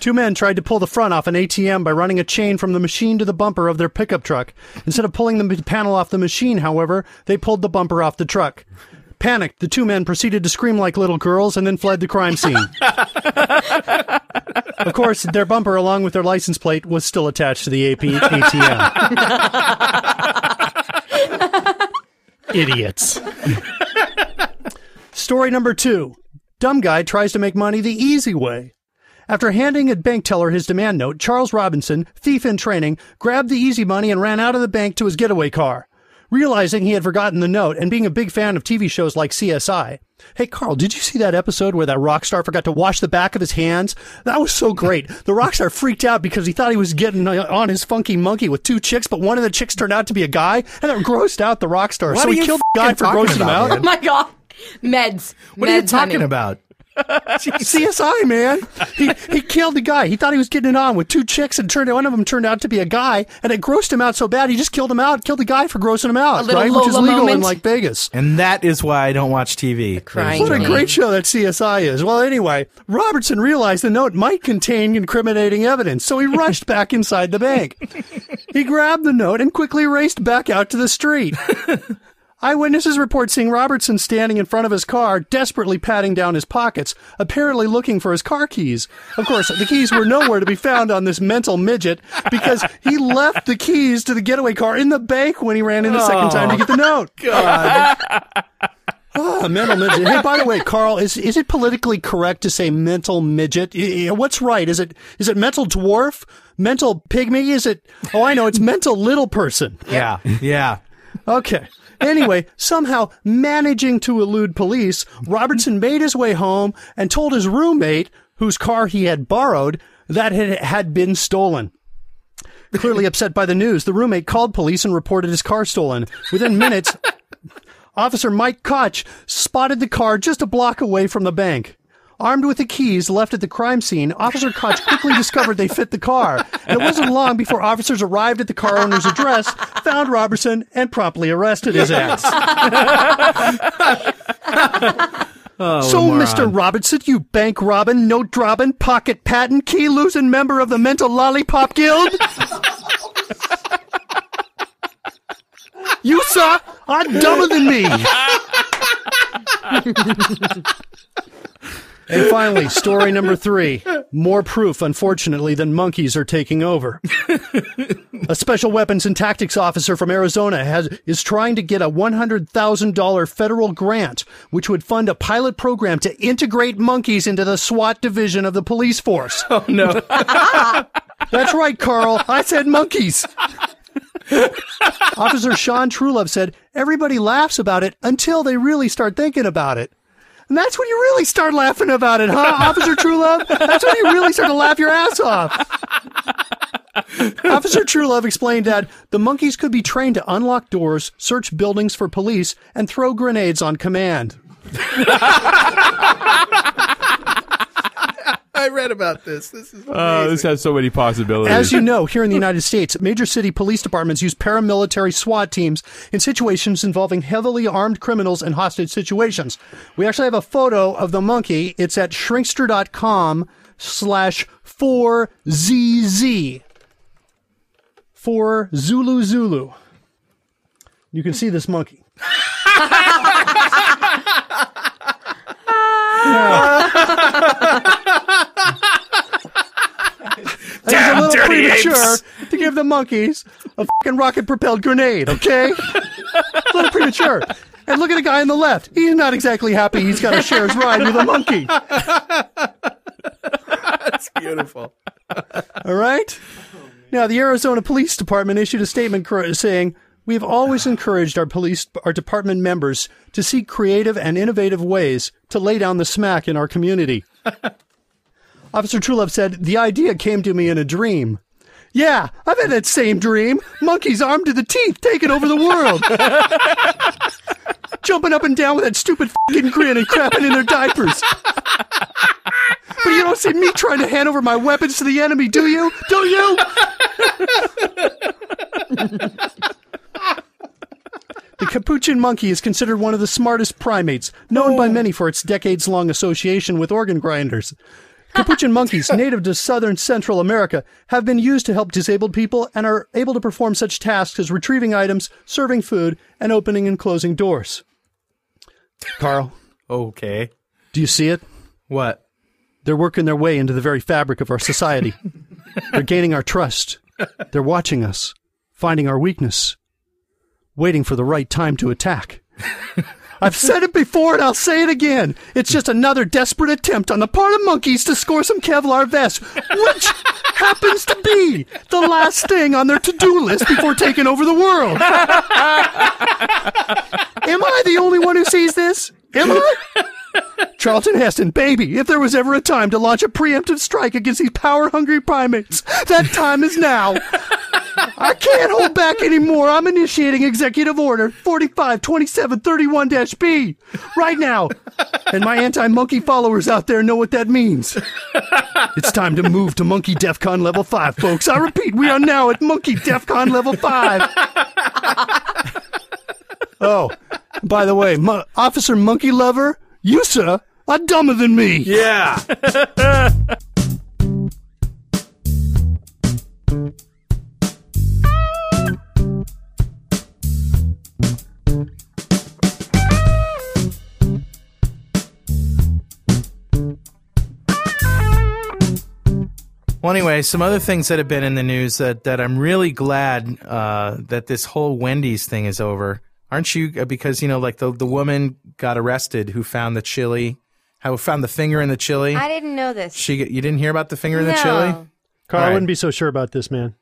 2 men tried to pull the front off an ATM by running a chain from the machine to the bumper of their pickup truck. Instead of pulling the panel off the machine, however, they pulled the bumper off the truck. Panicked, the 2 men proceeded to scream like little girls and then fled the crime scene. Of course, their bumper, along with their license plate, was still attached to the ATM. Idiots. Story number 2. Dumb guy tries to make money the easy way. After handing a bank teller his demand note, Charles Robinson, thief in training, grabbed the easy money and ran out of the bank to his getaway car. Realizing he had forgotten the note and being a big fan of TV shows like CSI. Hey, Carl, did you see that episode where that rock star forgot to wash the back of his hands? That was so great. The rock star freaked out because he thought he was getting on his funky monkey with 2 chicks, but one of the chicks turned out to be a guy, and that grossed out the rock star. So he killed the guy for grossing him out. Oh, my God. Meds. What are you talking about? CSI, man. He killed the guy. He thought he was getting it on with 2 chicks, and one of them turned out to be a guy, and it grossed him out so bad he just killed him out. Killed the guy for grossing him out, right? Which is legal in like Vegas. And that is why I don't watch TV. What a great show that CSI is. Well, anyway, Robertson realized the note might contain incriminating evidence, so he rushed back inside the bank. He grabbed the note and quickly raced back out to the street. Eyewitnesses report seeing Robertson standing in front of his car, desperately patting down his pockets, apparently looking for his car keys. Of course, the keys were nowhere to be found on this mental midget because he left the keys to the getaway car in the bank when he ran in the second time to get the note. God. Mental midget. Hey, by the way, Carl, is it politically correct to say mental midget? What's right? Is it mental dwarf? Mental pygmy? It's mental little person. Yeah. Okay. Anyway, somehow managing to elude police, Robertson made his way home and told his roommate, whose car he had borrowed, that it had been stolen. Clearly upset by the news, the roommate called police and reported his car stolen. Within minutes, Officer Mike Koch spotted the car just a block away from the bank. Armed with the keys left at the crime scene, Officer Koch quickly discovered they fit the car. And it wasn't long before officers arrived at the car owner's address, found Robertson, and promptly arrested his ass. Oh, so, Mr. Robertson, you bank robbing, note robbing, pocket patent, key losing member of the Mental Lollipop Guild? You, sir, are dumber than me. And finally, story number 3. More proof, unfortunately, than monkeys are taking over. A special weapons and tactics officer from Arizona is trying to get a $100,000 federal grant, which would fund a pilot program to integrate monkeys into the SWAT division of the police force. Oh, no. That's right, Carl. I said monkeys. Officer Sean Truelove said, everybody laughs about it until they really start thinking about it. And that's when you really start laughing about it, huh, Officer Truelove? That's when you really start to laugh your ass off. Officer Truelove explained that the monkeys could be trained to unlock doors, search buildings for police, and throw grenades on command. I read about this. This is amazing. This has so many possibilities. As you know, here in the United States, major city police departments use paramilitary SWAT teams in situations involving heavily armed criminals and hostage situations. We actually have a photo of the monkey. It's at Shrinkster.com/4ZZ. For Zulu Zulu. You can see this monkey. Damn, it's a little premature to give the monkeys a fucking rocket-propelled grenade, okay? A little premature. And look at the guy on the left. He's not exactly happy he's got to share his ride with a monkey. That's beautiful. All right? Now, the Arizona Police Department issued a statement saying, we've always encouraged our department members to seek creative and innovative ways to lay down the smack in our community. Officer Truelove said, the idea came to me in a dream. Yeah, I've had that same dream. Monkeys armed to the teeth taking over the world. Jumping up and down with that stupid fucking grin and crapping in their diapers. But you don't see me trying to hand over my weapons to the enemy, do you? Do you? The capuchin monkey is considered one of the smartest primates, known by many for its decades-long association with organ grinders. Capuchin monkeys, native to southern Central America, have been used to help disabled people and are able to perform such tasks as retrieving items, serving food, and opening and closing doors. Carl. Okay. Do you see it? What? They're working their way into the very fabric of our society. They're gaining our trust. They're watching us, finding our weakness, waiting for the right time to attack. I've said it before and I'll say it again. It's just another desperate attempt on the part of monkeys to score some Kevlar vests, which happens to be the last thing on their to-do list before taking over the world. Am I the only one who sees this? Am I? Charlton Heston, baby, if there was ever a time to launch a preemptive strike against these power-hungry primates, that time is now. I can't hold back anymore. I'm initiating Executive Order 452731-B right now. And my anti-monkey followers out there know what that means. It's time to move to Monkey DEFCON Level 5, folks. I repeat, we are now at Monkey DEFCON Level 5. Oh, by the way, Officer Monkey Lover, you, sir, are dumber than me. Yeah. Well, anyway, some other things that have been in the news that I'm really glad that this whole Wendy's thing is over. Aren't you? Because, you know, like the woman got arrested who found the chili, who found the finger in the chili. I didn't know this. You didn't hear about the finger in the chili? Carl, I wouldn't be so sure about this, man.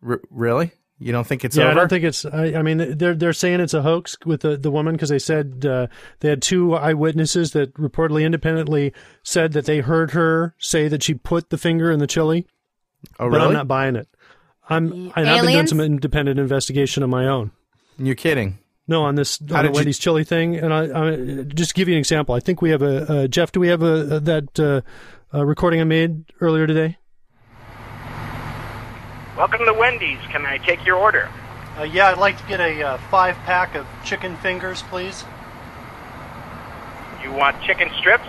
Really? You don't think it's over? Yeah, I don't think it's... I mean, they're saying it's a hoax with the woman because they said they had two eyewitnesses that reportedly independently said that they heard her say that she put the finger in the chili. Oh, really? But I'm not buying it. I've been doing some independent investigation of my own. You're kidding. No, on this Wendy's chili thing. And I just give you an example. I think we have a... Jeff, do we have that recording I made earlier today? Welcome to Wendy's. Can I take your order? Yeah, I'd like to get a 5-pack of chicken fingers, please. You want chicken strips?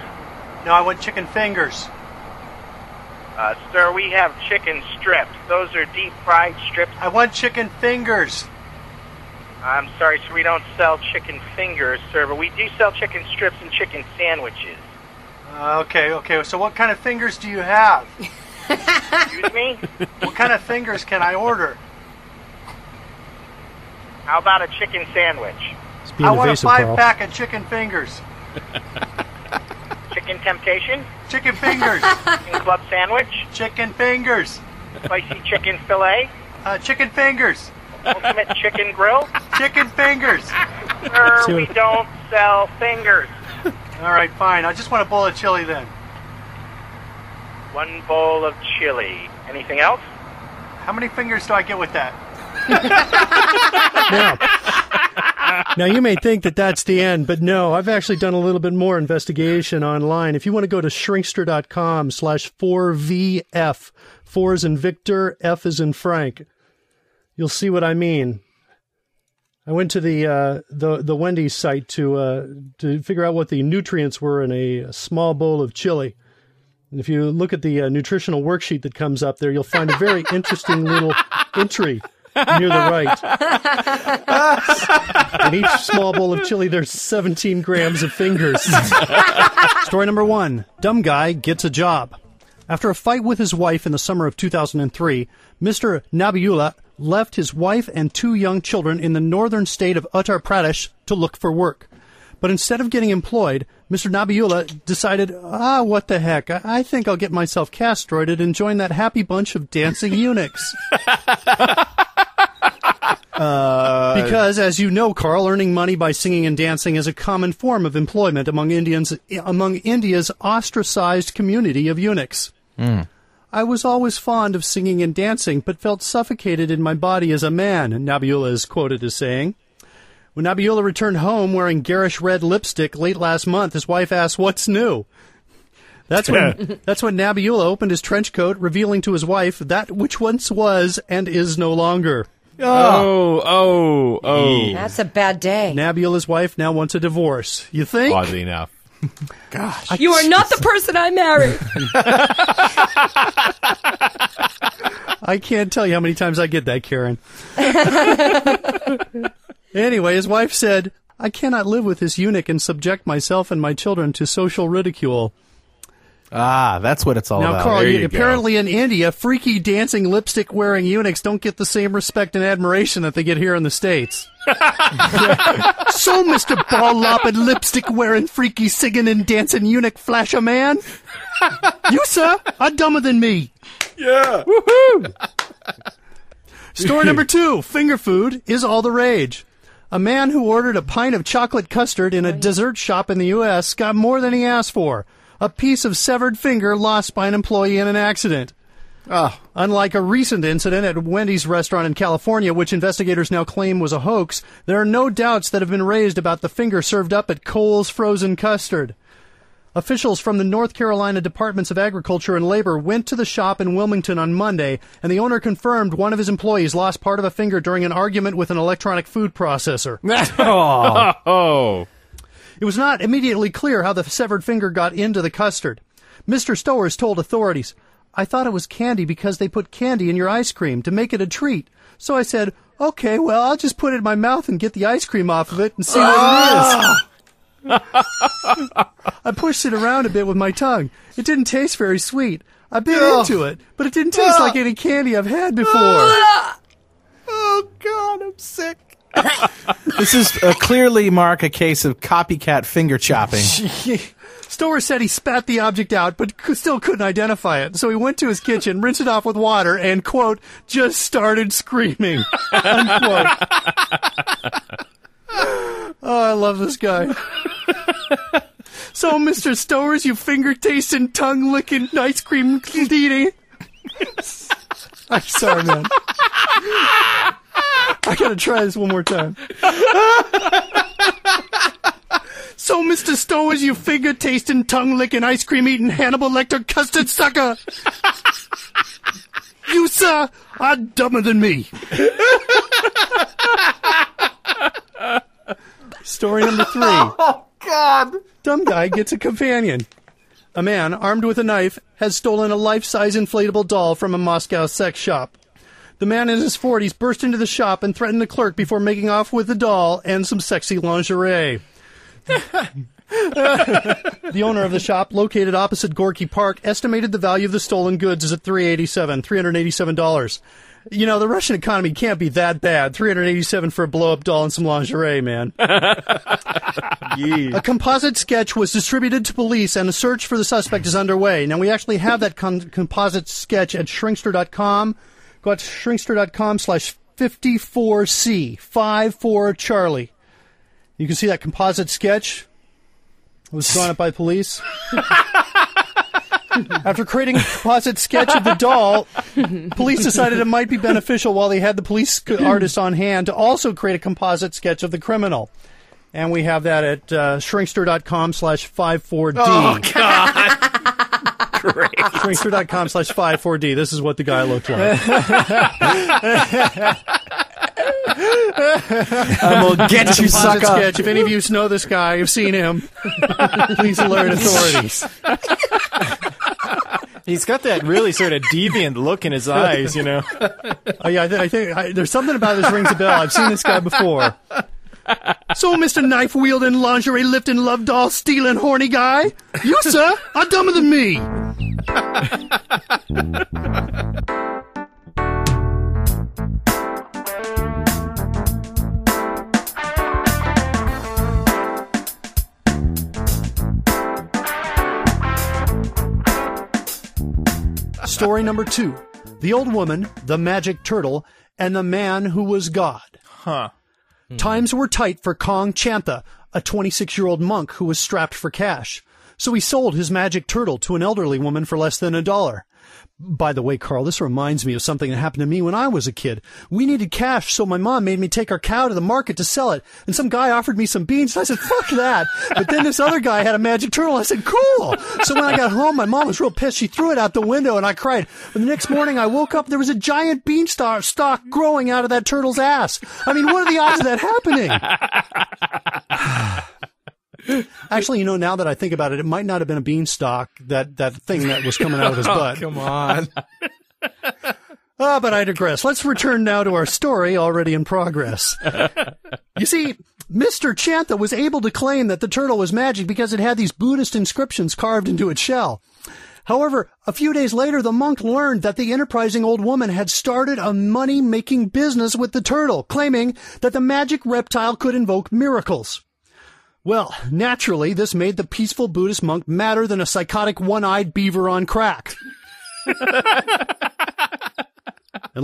No, I want chicken fingers. Sir, we have chicken strips. Those are deep-fried strips. I want chicken fingers. I'm sorry, sir, we don't sell chicken fingers, sir, but we do sell chicken strips and chicken sandwiches. Okay. So what kind of fingers do you have? Excuse me? What kind of fingers can I order? How about a chicken sandwich? I want a 5-pack of chicken fingers. Chicken temptation? Chicken fingers. Chicken club sandwich? Chicken fingers. Spicy chicken fillet? Chicken fingers. Ultimate chicken grill? Chicken fingers. Sir, we don't sell fingers. All right, fine. I just want a bowl of chili then. One bowl of chili. Anything else? How many fingers do I get with that? Now, you may think that that's the end, but no, I've actually done a little bit more investigation online. If you want to go to Shrinkster.com/4VF, 4 is in Victor, F is in Frank, you'll see what I mean. I went to the Wendy's site to figure out what the nutrients were in a small bowl of chili. And if you look at the nutritional worksheet that comes up there, you'll find a very interesting little entry near the right. In each small bowl of chili, there's 17 grams of fingers. Story number 1, dumb guy gets a job. After a fight with his wife in the summer of 2003, Mr. Nabiullah left his wife and 2 young children in the northern state of Uttar Pradesh to look for work. But instead of getting employed, Mr. Nabiullah decided, what the heck, I think I'll get myself castrated and join that happy bunch of dancing eunuchs. Because, as you know, Carl, earning money by singing and dancing is a common form of employment among India's ostracized community of eunuchs. Mm. I was always fond of singing and dancing, but felt suffocated in my body as a man, Nabiullah is quoted as saying. When Nabiullah returned home wearing garish red lipstick late last month, his wife asked, "What's new?" That's when Nabiullah opened his trench coat, revealing to his wife that which once was and is no longer. Oh. That's a bad day. Nabiullah's wife now wants a divorce. You think? Oddly enough. Gosh. You are not the person I married. I can't tell you how many times I get that, Karen. Anyway, his wife said, "I cannot live with this eunuch and subject myself and my children to social ridicule." Ah, that's what it's all about. Now, Carl, apparently in India, freaky dancing, lipstick-wearing eunuchs don't get the same respect and admiration that they get here in the States. So, Mr. Ball-lopping, lipstick-wearing, freaky, singing and dancing eunuch flasher man, you, sir, are dumber than me. Yeah. Woohoo! Story number 2, finger food is all the rage. A man who ordered a pint of chocolate custard in a dessert shop in the U.S. got more than he asked for. A piece of severed finger lost by an employee in an accident. Unlike a recent incident at Wendy's restaurant in California, which investigators now claim was a hoax, there are no doubts that have been raised about the finger served up at Cole's Frozen Custard. Officials from the North Carolina Departments of Agriculture and Labor went to the shop in Wilmington on Monday, and the owner confirmed one of his employees lost part of a finger during an argument with an electronic food processor. Oh. It was not immediately clear how the severed finger got into the custard. Mr. Stowers told authorities, "I thought it was candy because they put candy in your ice cream to make it a treat. So I said, okay, well, I'll just put it in my mouth and get the ice cream off of it and see what it is. I pushed it around a bit with my tongue. It didn't taste very sweet. I bit into it, but it didn't taste like any candy I've had before." Oh, God, I'm sick. This is clearly, Mark, a case of copycat finger chopping. Storer said he spat the object out, but still couldn't identify it. So he went to his kitchen, rinsed it off with water, and, quote, just started screaming, unquote. Oh, I love this guy. So, Mr. Stowers, you finger-tasting, tongue-licking, ice cream-eating. I'm sorry, man. I gotta try this one more time. So, Mr. Stowers, you finger-tasting, tongue-licking, ice cream-eating, Hannibal Lecter custard sucker. You, sir, are dumber than me. Story number 3. Oh, God. Dumb guy gets a companion. A man, armed with a knife, has stolen a life-size inflatable doll from a Moscow sex shop. The man in his 40s burst into the shop and threatened the clerk before making off with the doll and some sexy lingerie. The owner of the shop, located opposite Gorky Park, estimated the value of the stolen goods is at $387. You know, the Russian economy can't be that bad. $387 for a blow-up doll and some lingerie, man. Yeah. A composite sketch was distributed to police, and a search for the suspect is underway. Now, we actually have that composite sketch at Shrinkster.com. Go out to Shrinkster.com/54C, 54 Charlie. You can see that composite sketch. It was drawn up by police. After creating a composite sketch of the doll, police decided it might be beneficial, while they had the police artist on hand, to also create a composite sketch of the criminal. And we have that at Shrinkster.com/54D. Oh, God. Great. Shrinkster.com/54D. This is what the guy looked like. I will get you, sucker. Sketch. If any of you know this guy, you've seen him, please alert authorities. He's got that really sort of deviant look in his eyes, you know. Oh, yeah, I think there's something about this rings a bell. I've seen this guy before. So, Mr. Knife-wielding, lingerie-lifting, love doll-stealing, horny guy, you, sir, are dumber than me. Story number 2. The old woman, the magic turtle, and the man who was God. Huh. Hmm. Times were tight for Kong Chantha, a 26-year-old monk who was strapped for cash. So he sold his magic turtle to an elderly woman for less than $1. By the way, Carl, this reminds me of something that happened to me when I was a kid. We needed cash, so my mom made me take our cow to the market to sell it. And some guy offered me some beans, and I said, fuck that. But then this other guy had a magic turtle. I said, cool. So when I got home, my mom was real pissed. She threw it out the window, and I cried. And the next morning, I woke up, there was a giant beanstalk growing out of that turtle's ass. I mean, what are the odds of that happening? Actually, you know, now that I think about it, it might not have been a beanstalk, that thing that was coming out of his butt. Come on. But I digress. Let's return now to our story already in progress. You see, Mr. Chantha was able to claim that the turtle was magic because it had these Buddhist inscriptions carved into its shell. However, a few days later, the monk learned that the enterprising old woman had started a money-making business with the turtle, claiming that the magic reptile could invoke miracles. Well, naturally, this made the peaceful Buddhist monk madder than a psychotic one-eyed beaver on crack. And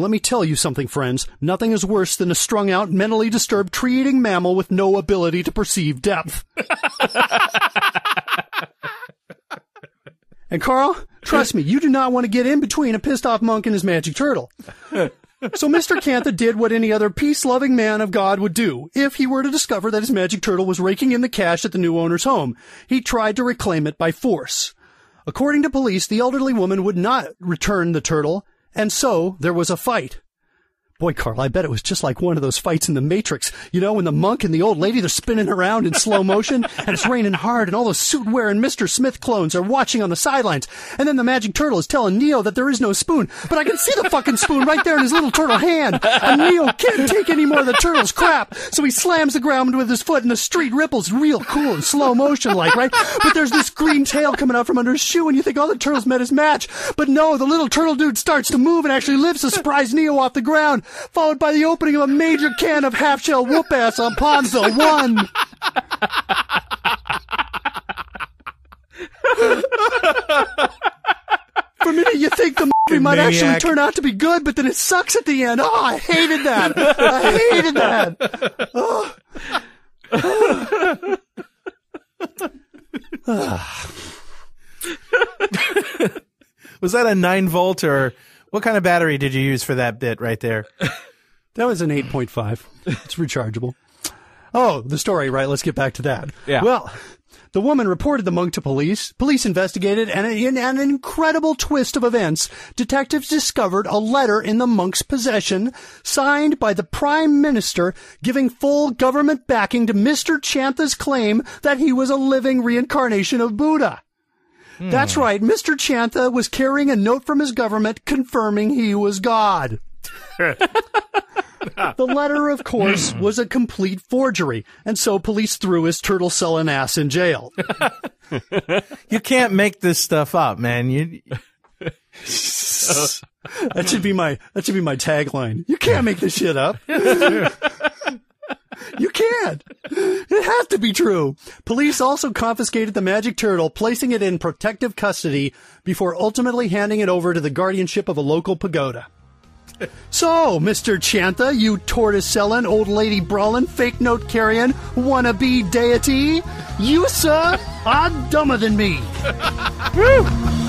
let me tell you something, friends. Nothing is worse than a strung-out, mentally disturbed, tree-eating mammal with no ability to perceive depth. And Carl, trust me, you do not want to get in between a pissed-off monk and his magic turtle. So Mr. Chantha did what any other peace-loving man of God would do if he were to discover that his magic turtle was raking in the cash at the new owner's home. He tried to reclaim it by force. According to police, the elderly woman would not return the turtle, and so there was a fight. Boy, Carl, I bet it was just like one of those fights in The Matrix. You know, when the monk and the old lady, they're spinning around in slow motion, and it's raining hard, and all those suit-wearing Mr. Smith clones are watching on the sidelines. And then the magic turtle is telling Neo that there is no spoon, but I can see the fucking spoon right there in his little turtle hand. And Neo can't take any more of the turtle's crap, so he slams the ground with his foot, and the street ripples real cool in slow motion, like, right? But there's this green tail coming out from under his shoe, and you think, oh, the turtle's met his match. But no, the little turtle dude starts to move and actually lifts to surprise Neo off the ground, followed by the opening of a major can of half-shell whoop-ass on Ponzo 1. movie might actually turn out to be good, but then it sucks at the end. Oh, I hated that. I hated that. Oh. Oh. Oh. Was that a 9-volt or what kind of battery did you use for that bit right there? That was an 8.5. It's rechargeable. Oh, the story, right? Let's get back to that. Yeah. Well, the woman reported the monk to police. Police investigated, and in an incredible twist of events, detectives discovered a letter in the monk's possession signed by the prime minister giving full government backing to Mr. Chantha's claim that he was a living reincarnation of Buddha. Hmm. That's right. Mr. Chantha was carrying a note from his government confirming he was God. The letter, of course, was a complete forgery, and so police threw his turtle selling ass in jail. You can't make this stuff up, man. You that should be my tagline. You can't make this shit up. You can't. It has to be true. Police also confiscated the magic turtle, placing it in protective custody before ultimately handing it over to the guardianship of a local pagoda. So, Mr. Chantha, you tortoise-selling, old lady brawling, fake note carrying, wannabe deity, you, sir, are dumber than me. Woo!